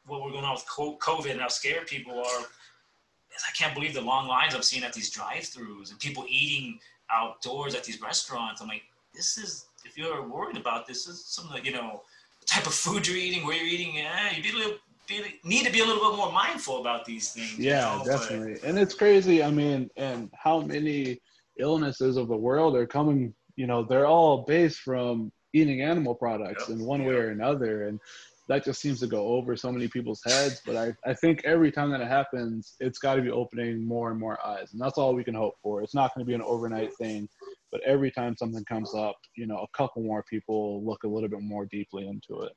what we're going on with COVID and how scared people are. I can't believe the long lines I'm seeing at these drive-thrus and people eating outdoors at these restaurants. I'm like, this is, if you're worried about this, this is something like, you know, the type of food you're eating, where you're eating, you need to be a little bit more mindful about these things. Yeah, you know, definitely. But, and it's crazy. I mean, and how many illnesses of the world are coming, you know, they're all based from eating animal products in one way or another. And that just seems to go over so many people's heads. But I think every time that it happens, it's got to be opening more and more eyes. And that's all we can hope for. It's not going to be an overnight thing. But every time something comes up, you know, a couple more people look a little bit more deeply into it.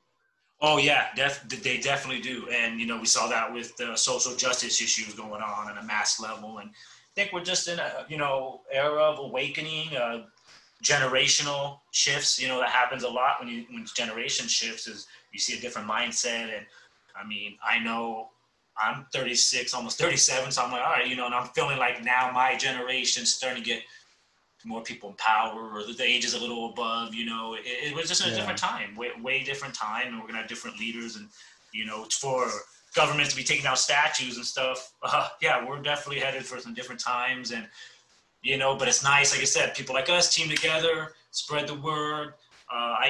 Oh, yeah, they definitely do. And, you know, we saw that with the social justice issues going on a mass level. And I think we're just in a, you know, era of awakening, generational shifts. You know, that happens a lot when generation shifts is – you see a different mindset. And I mean, I know I'm 36, almost 37. So I'm like, all right, you know, and I'm feeling like now my generation's starting to get more people in power, or the age is a little above, you know, it was just a different time, way different time. And we're going to have different leaders, and, you know, for government to be taking out statues and stuff. Yeah, we're definitely headed for some different times. And, you know, but it's nice. Like I said, people like us team together, spread the word.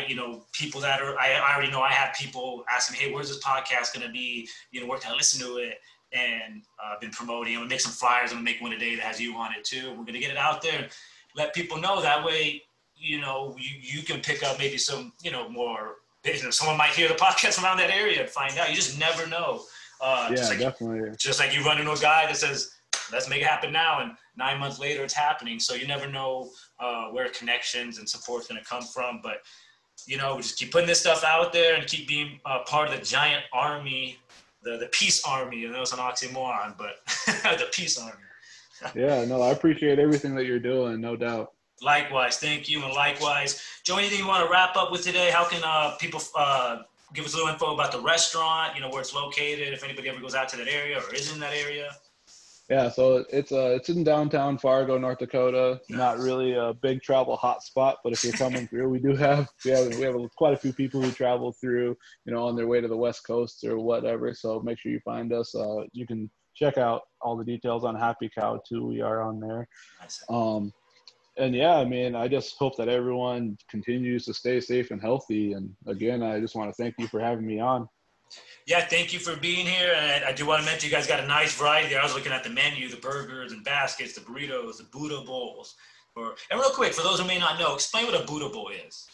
You know, people that are, I already know I have people asking, hey, where's this podcast going to be? You know, where can I listen to it? And I've been promoting, I'm going to make some flyers. I'm going to make one today that has you on it too. We're going to get it out there and let people know. That way, you know, you can pick up maybe some, you know, more business. Someone might hear the podcast around that area and find out. You just never know. Definitely. Just like you run into a guy that says, let's make it happen now, and 9 months later it's happening. So you never know where connections and support's going to come from. But, you know, we just keep putting this stuff out there and keep being part of the giant army, the peace army. I know it's an oxymoron, but the peace army. Yeah, no, I appreciate everything that you're doing, no doubt. Likewise. Thank you, and likewise. Joe, anything you want to wrap up with today? How can people give us a little info about the restaurant, you know, where it's located, if anybody ever goes out to that area or is in that area? Yeah, so it's in downtown Fargo, North Dakota. Nice. Not really a big travel hotspot, but if you're coming through, we have quite a few people who travel through, you know, on their way to the West Coast or whatever. So make sure you find us. You can check out all the details on Happy Cow too. We are on there. And yeah, I mean, I just hope that everyone continues to stay safe and healthy. And again, I just want to thank you for having me on. Yeah, thank you for being here. And I do want to mention you guys got a nice variety there. I was looking at the menu, the burgers and baskets, the burritos, the Buddha bowls. And real quick, for those who may not know, explain what a Buddha bowl is.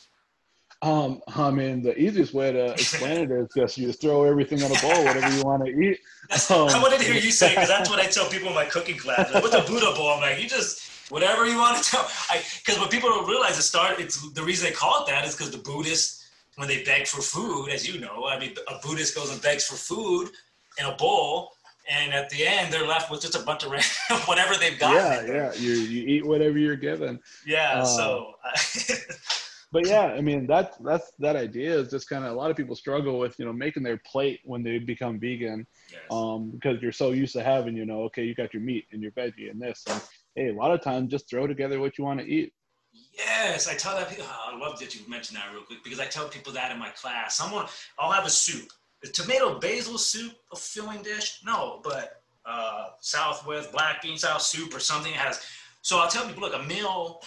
I mean, the easiest way to explain it is just you just throw everything in a bowl, whatever you want to eat. I wanted to hear you say, because that's what I tell people in my cooking class. Like, what's a Buddha bowl? I'm like, you just... whatever you want to tell, because what people don't realize it's the reason they call it that is because the Buddhists, when they beg for food, as you know, I mean, a Buddhist goes and begs for food in a bowl, and at the end they're left with just a bunch of random, whatever they've got. Yeah, you eat whatever you're given. Yeah, but yeah, I mean that's that idea is just kind of a lot of people struggle with making their plate when they become vegan, yes. Because you're so used to having you got your meat and your veggie and this. And, hey, a lot of times just throw together what you want to eat. Yes, I tell that people. I love that you mentioned that real quick because I tell people that in my class. I'll have a soup, a tomato basil soup, a filling dish. No, but Southwest black bean style soup or something has. So I'll tell people, look, a meal.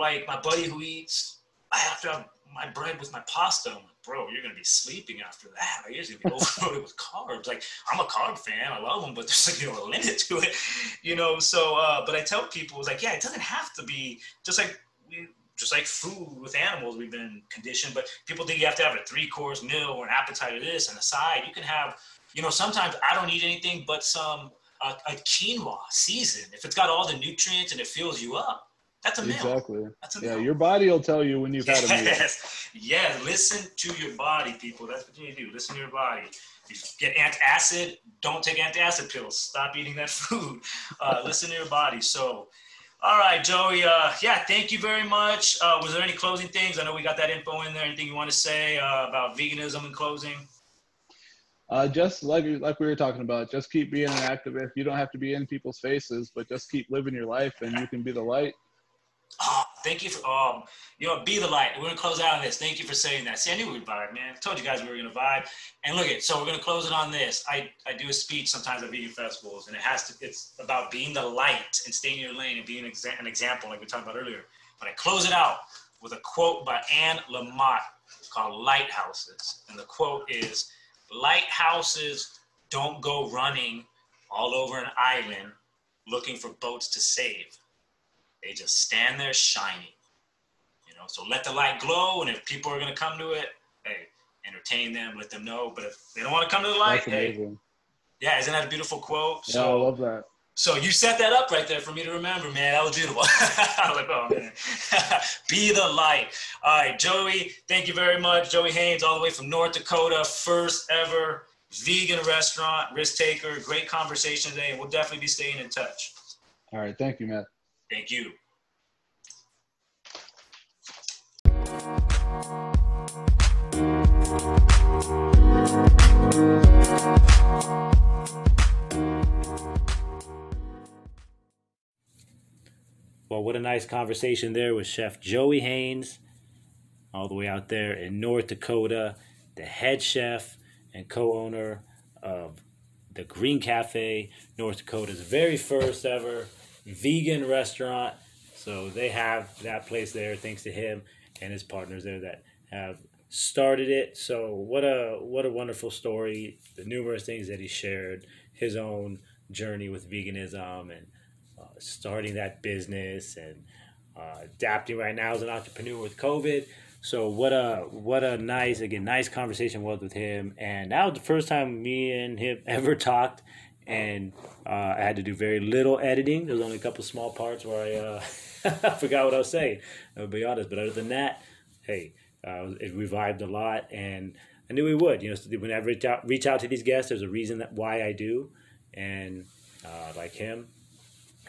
Like my buddy who eats, I have to have my bread with my pasta. I'm like, bro, you're gonna be sleeping after that. Like, you're gonna be overloaded with carbs. Like, I'm a carb fan, I love them, but there's like a limit to it, So, but I tell people, it's like, yeah, it doesn't have to be just like food with animals. We've been conditioned, but people think you have to have a 3-course meal or an appetizer, this and a side. You can have, sometimes I don't eat anything but some a quinoa season if it's got all the nutrients and it fills you up. That's a meal. Exactly. That's a meal. Yeah, your body will tell you when you've had a meal. Yes. Yeah, listen to your body, people. That's what you need to do. Listen to your body. You get antacid. Don't take antacid pills. Stop eating that food. Listen to your body. So, all right, Joey. Thank you very much. Was there any closing things? I know we got that info in there. Anything you want to say about veganism in closing? Just like we were talking about, just keep being an activist. You don't have to be in people's faces, but just keep living your life, and you can be the light. Oh, thank you for, be the light. We're going to close out on this. Thank you for saying that. See, I knew we'd vibe, man. I told you guys we were going to vibe. And look, so we're going to close it on this. I do a speech sometimes at vegan festivals, and it's about being the light and staying in your lane and being an example like we talked about earlier. But I close it out with a quote by Anne Lamott called Lighthouses. And the quote is, "Lighthouses don't go running all over an island looking for boats to save. They just stand there shining, so let the light glow. And if people are going to come to it, hey, entertain them, let them know. But if they don't want to come to the light, yeah, isn't that a beautiful quote? Yeah, I love that. So you set that up right there for me to remember, man. That was beautiful. I was like, oh, man. Be the light. All right, Joey, thank you very much. Joey Haynes, all the way from North Dakota, first ever vegan restaurant, risk taker. Great conversation today. And we'll definitely be staying in touch. All right. Thank you, Matt. Thank you. Well, what a nice conversation there with Chef Joey Haynes, all the way out there in North Dakota, the head chef and co-owner of the Green Cafe, North Dakota's very first ever vegan restaurant. So they have that place there thanks to him and his partners there that have started it. So what a wonderful story, the numerous things that he shared, his own journey with veganism and starting that business and adapting right now as an entrepreneur with COVID. So what a nice conversation was with him. And that was the first time me and him ever talked. And I had to do very little editing. There was only a couple small parts where I forgot what I was saying, I'll be honest. But other than that, hey, it revived a lot. And I knew we would. When I reach out to these guests, there's a reason why I do. And like him,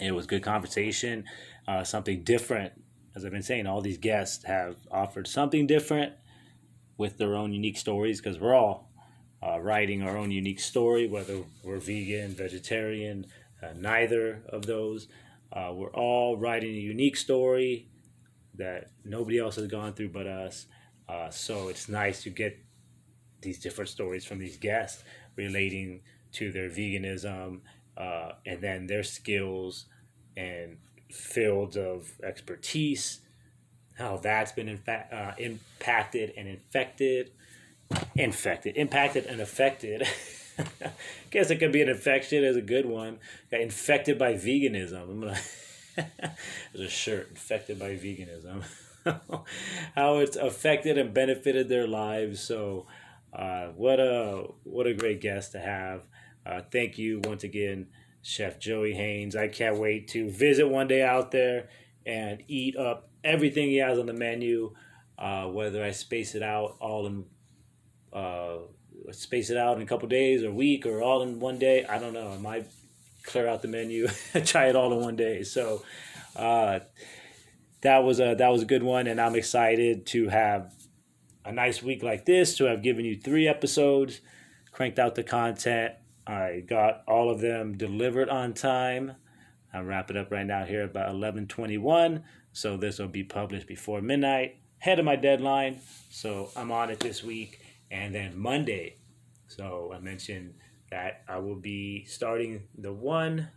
it was good conversation, something different. As I've been saying, all these guests have offered something different with their own unique stories because we're all writing our own unique story, whether we're vegan, vegetarian, neither of those. We're all writing a unique story that nobody else has gone through but us. So it's nice to get these different stories from these guests relating to their veganism and then their skills and fields of expertise, how that's been impacted and affected. Guess it could be an infection is a good one. Got infected by veganism. I'm gonna there's a shirt, infected by veganism. How it's affected and benefited their lives. So what a great guest to have. Thank you once again, Chef Joey Haynes. I can't wait to visit one day out there and eat up everything he has on the menu, whether I space it out all in a couple days or a week or all in one day. I don't know. I might clear out the menu, try it all in one day. So that was a good one, and I'm excited to have a nice week like this, to have given you 3 episodes, cranked out the content. I got all of them delivered on time. I'll wrap it up right now here about 11:21. So this will be published before midnight, ahead of my deadline. So I'm on it this week. And then Monday, so I mentioned that I will be starting the 1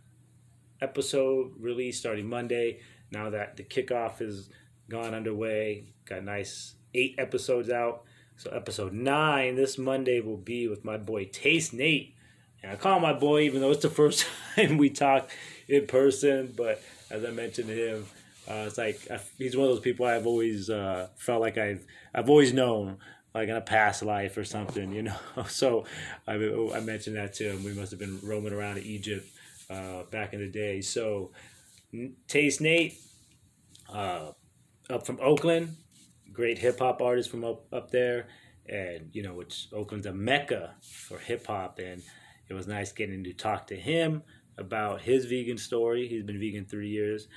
episode release starting Monday. Now that the kickoff has gone underway, got a nice 8 episodes out. So episode 9 this Monday will be with my boy Taste Nate. And I call him my boy even though it's the first time we talked in person. But as I mentioned to him, it's like he's one of those people I've always felt like I've always known, like in a past life or something, you know. So I mentioned that to him. We must have been roaming around in Egypt back in the day. So Taste Nate, up from Oakland, great hip-hop artist from up there. And, you know, which Oakland's a mecca for hip-hop. And it was nice getting to talk to him about his vegan story. He's been vegan 3 years.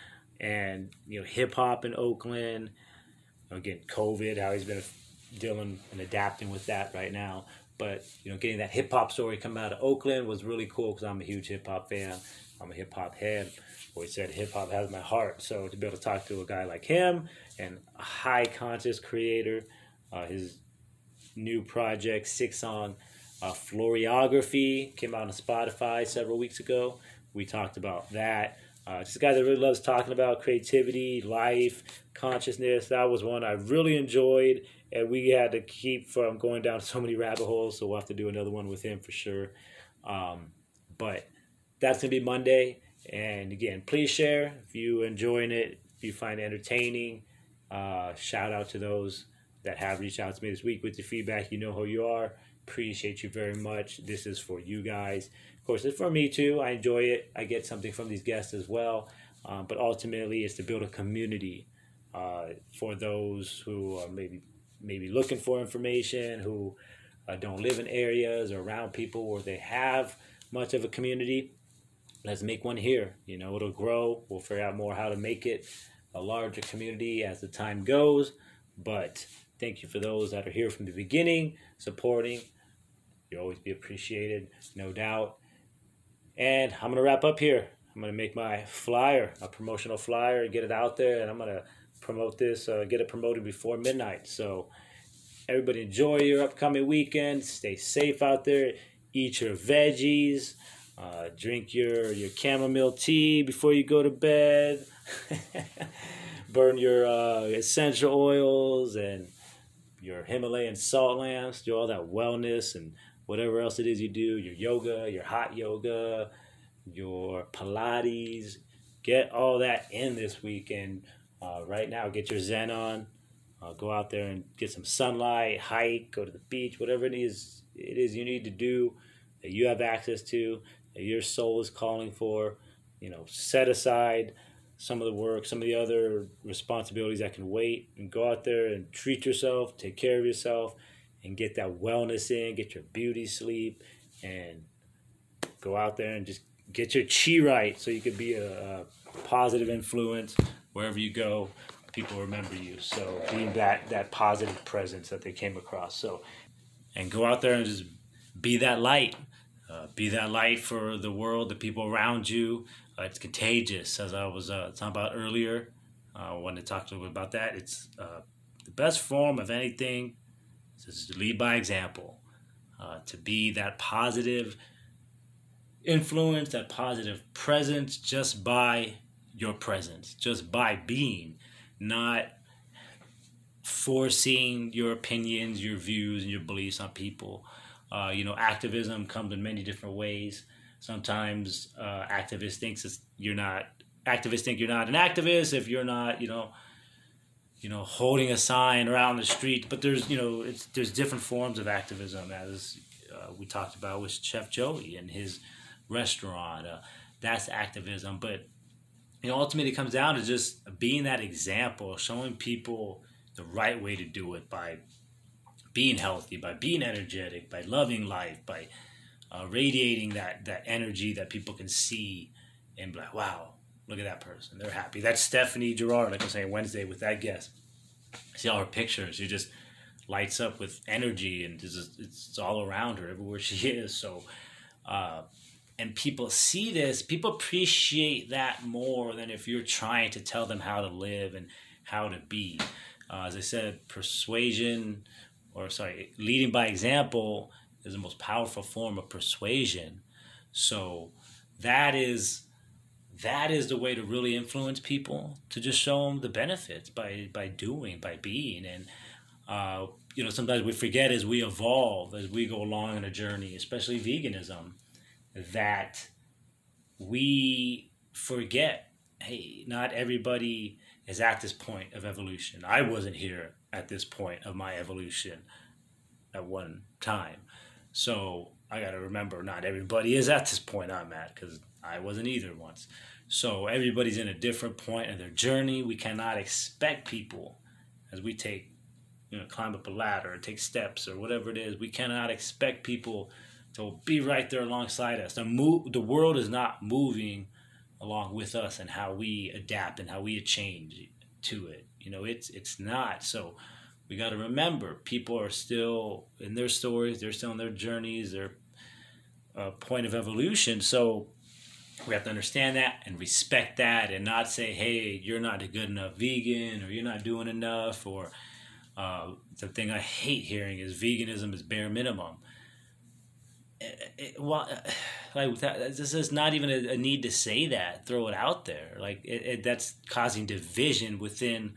And, you know, hip-hop in Oakland, again, COVID, how he's been dealing and adapting with that right now. But, you know, getting that hip-hop story coming out of Oakland was really cool because I'm a huge hip-hop fan. I'm a hip-hop head. Always said hip-hop has my heart. So to be able to talk to a guy like him and a high-conscious creator, his new project, 6-song Floriography, came out on Spotify several weeks ago. We talked about that. Just a guy that really loves talking about creativity, life, consciousness. That was one I really enjoyed. And we had to keep from going down so many rabbit holes, so we'll have to do another one with him for sure. But that's going to be Monday. And, again, please share if you're enjoying it, if you find it entertaining. Shout out to those that have reached out to me this week with the feedback. You know who you are. Appreciate you very much. This is for you guys. Of course, it's for me, too. I enjoy it. I get something from these guests as well. But ultimately, it's to build a community for those who are maybe looking for information, who don't live in areas or around people where they have much of a community. Let's make one here. You know, it'll grow. We'll figure out more how to make it a larger community as the time goes. But thank you for those that are here from the beginning, supporting. You'll always be appreciated, no doubt. And I'm going to wrap up here. I'm going to make my flyer, a promotional flyer, and get it out there. And I'm going to promote this, get it promoted before midnight. So everybody enjoy your upcoming weekend. Stay safe out there. Eat your veggies. Drink your chamomile tea before you go to bed. Burn your essential oils and your Himalayan salt lamps. Do all that wellness and whatever else it is you do. Your yoga, your hot yoga, your Pilates. Get all that in this weekend. Right now, get your Zen on. Go out there and get some sunlight, hike, go to the beach, whatever it is you need to do that you have access to, that your soul is calling for. You know, set aside some of the work, some of the other responsibilities that can wait, and go out there and treat yourself, take care of yourself, and get that wellness in, get your beauty sleep, and go out there and just get your chi right so you could be a positive influence. Wherever you go, people remember you. So being that positive presence that they came across. So, and go out there and just be that light. Be that light for the world, the people around you. It's contagious, as I was talking about earlier. I wanted to talk a little bit about that. It's the best form of anything is to lead by example, to be that positive influence, that positive presence just by your presence, just by being, not forcing your opinions, your views, and your beliefs on people. You know, activism comes in many different ways. Sometimes activists think you're not an activist if you're not, you know, holding a sign around the street. But there's, you know, there's different forms of activism, as we talked about with Chef Joey and his restaurant. That's activism. But, you know, ultimately it comes down to just being that example, showing people the right way to do it by being healthy, by being energetic, by loving life, by radiating that energy that people can see and be like, wow, look at that person. They're happy. That's Stephanie Girard, like I was saying Wednesday with that guest. See all her pictures. She just lights up with energy, and it's all around her everywhere she is. So, and people see this. People appreciate that more than if you're trying to tell them how to live and how to be. As I said, leading by example is the most powerful form of persuasion. So that is the way to really influence people, to just show them the benefits by doing, by being. And, you know, sometimes we forget as we evolve, as we go along in a journey, especially veganism, that we forget, hey, not everybody is at this point of evolution. I wasn't here at this point of my evolution at one time. So I got to remember, not everybody is at this point I'm at, because I wasn't either once. So everybody's in a different point in their journey. We cannot expect people, as we take, climb up a ladder or take steps or whatever it is, we cannot expect people to be right there alongside us. The world is not moving along with us and how we adapt and how we change to it. It's not. So we got to remember, people are still in their stories. They're still in their journeys, their point of evolution. So we have to understand that and respect that, and not say, hey, you're not a good enough vegan, or you're not doing enough, or the thing I hate hearing is veganism is bare minimum. This is not even a need to say that. Throw it out there. That's causing division within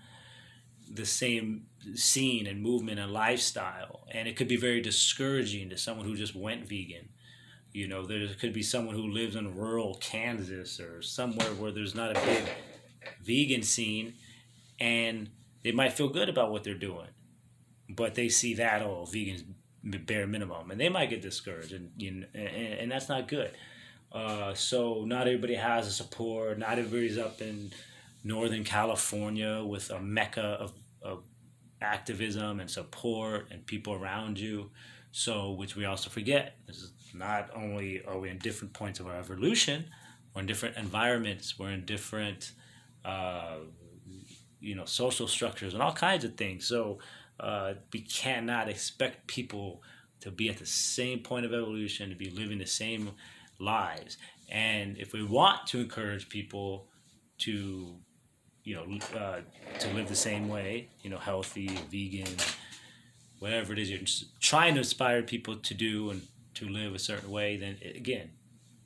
the same scene and movement and lifestyle. And it could be very discouraging to someone who just went vegan. There could be someone who lives in rural Kansas or somewhere where there's not a big vegan scene, and they might feel good about what they're doing, but they see that vegans bare minimum, and they might get discouraged, and that's not good. So not everybody has a support. Not everybody's up in Northern California with a mecca of activism and support and people around you. So, which we also forget, is not only are we in different points of our evolution, we're in different environments, we're in different, social structures and all kinds of things. So we cannot expect people to be at the same point of evolution, to be living the same lives. And if we want to encourage people to live the same way, healthy, vegan, whatever it is you're trying to inspire people to do and to live a certain way, then again,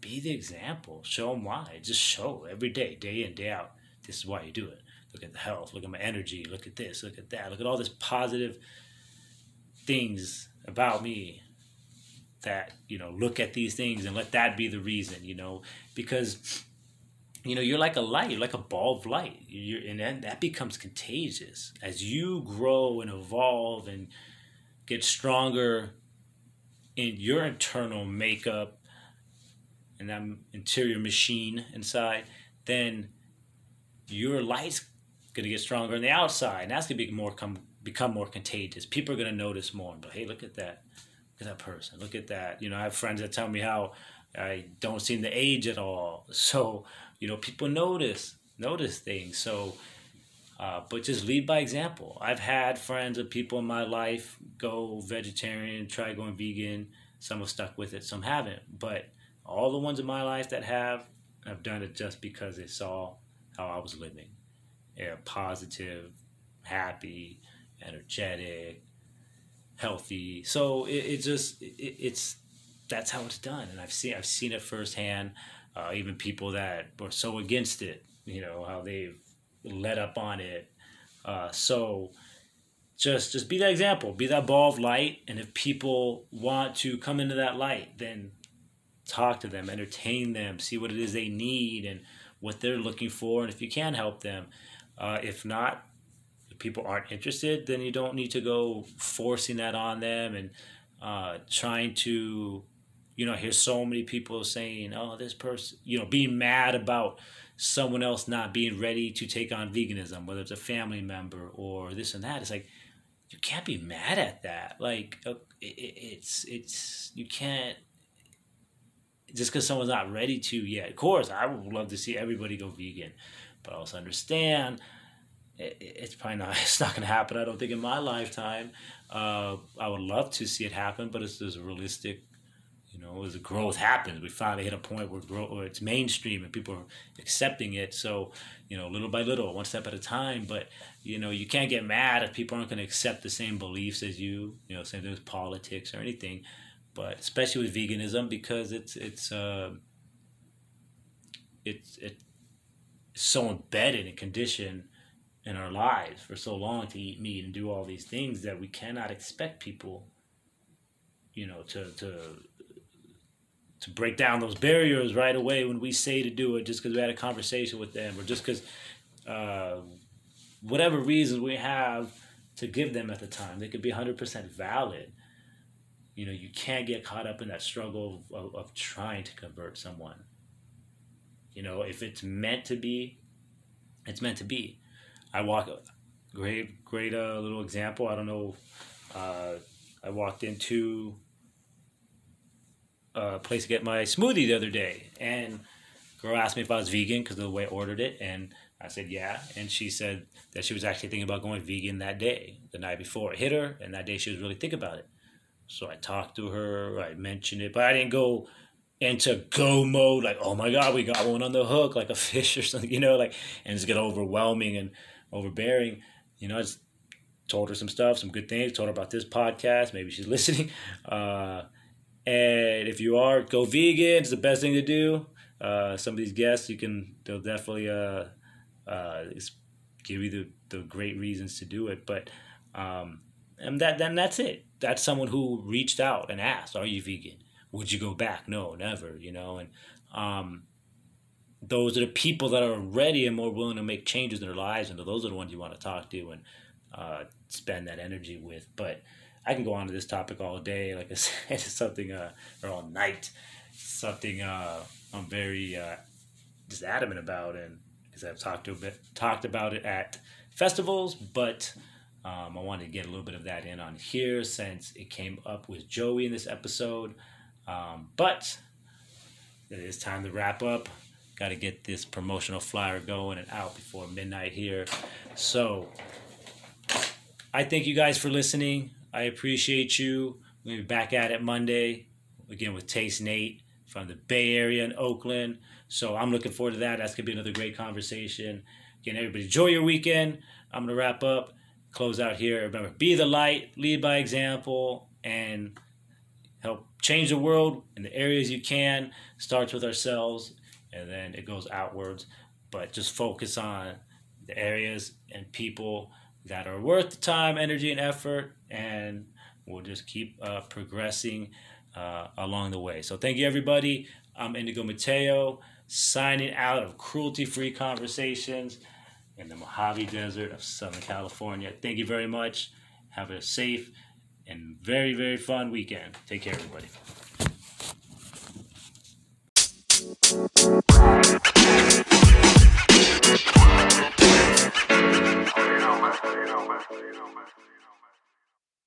be the example. Show them why. Just show every day, day in, day out. This is why you do it. Look at the health. Look at my energy. Look at this. Look at that. Look at all these positive things about me that, look at these things and let that be the reason, because, you're like a light. You're like a ball of light. And then that becomes contagious. As you grow and evolve and get stronger in your internal makeup and that interior machine inside, then your light's going to get stronger on the outside, and that's going to be become more contagious. People are going to notice more and be like, hey, look at that. Look at that person. Look at that. I have friends that tell me how I don't seem to age at all. So, people notice things. So, but just lead by example. I've had friends of people in my life go vegetarian, try going vegan. Some have stuck with it, some haven't. But all the ones in my life that have done it just because they saw how I was living. Yeah, positive, happy, energetic, healthy. So it's that's how it's done. And I've seen it firsthand. Even people that were so against it, you know, how they've let up on it. So just be that example, be that ball of light. And if people want to come into that light, then talk to them, entertain them, see what it is they need and what they're looking for. And if you can help them, if not, if people aren't interested, then you don't need to go forcing that on them and trying to, you know, hear so many people saying, oh, this person, you know, being mad about someone else not being ready to take on veganism, whether it's a family member or this and that. It's like, you can't be mad at that. Like, it's you can't, just because someone's not ready to yet. Of course, I would love to see everybody go vegan, but I also understand it's probably not, it's not going to happen, I don't think, in my lifetime. I would love to see it happen, but it's just realistic, you know, as the growth happens. We finally hit a point where it's mainstream and people are accepting it. So, you know, little by little, one step at a time. But, you know, you can't get mad if people aren't going to accept the same beliefs as you, you know, same thing with politics or anything. But especially with veganism, because it's so embedded and conditioned in our lives for so long to eat meat and do all these things that we cannot expect people, you know, to break down those barriers right away when we say to do it, just because we had a conversation with them, or just because whatever reasons we have to give them at the time. They could be 100% valid. You know, you can't get caught up in that struggle of trying to convert someone. You know, if it's meant to be, it's meant to be. Great little example. I don't know. I walked into a place to get my smoothie the other day, and girl asked me if I was vegan because of the way I ordered it, and I said yeah. And she said that she was actually thinking about going vegan that day. The night before it hit her, and that day she was really thinking about it. So I talked to her, I mentioned it, but I didn't go into go mode, like, oh my God, we got one on the hook, like a fish or something, you know, like, and just get overwhelming and overbearing. You know, I just told her some stuff, some good things, told her about this podcast, maybe she's listening. And if you are, go vegan, it's the best thing to do. Some of these guests, they'll definitely give you the great reasons to do it, but, and then that's it. That's someone who reached out and asked, are you vegan? Would you go back? No, never, you know. And those are the people that are ready and more willing to make changes in their lives. And those are the ones you want to talk to and spend that energy with. But I can go on to this topic all day. Like I said, it's something, or all night, something I'm very just adamant about. And because I've talked about it at festivals, but... I wanted to get a little bit of that in on here since it came up with Joey in this episode. But it is time to wrap up. Got to get this promotional flyer going and out before midnight here. So I thank you guys for listening. I appreciate you. We'll be back at it Monday, again with Taste Nate from the Bay Area in Oakland. So I'm looking forward to that. That's going to be another great conversation. Again, everybody, enjoy your weekend. I'm going to wrap up. Close out here. Remember, be the light, lead by example, and help change the world in the areas you can. Starts with ourselves, and then it goes outwards. But just focus on the areas and people that are worth the time, energy, and effort, and we'll just keep progressing along the way. So thank you, everybody. I'm Indigo Mateo, signing out of Cruelty-Free Conversations in the Mojave Desert of Southern California. Thank you very much. Have a safe and very, very fun weekend. Take care, everybody.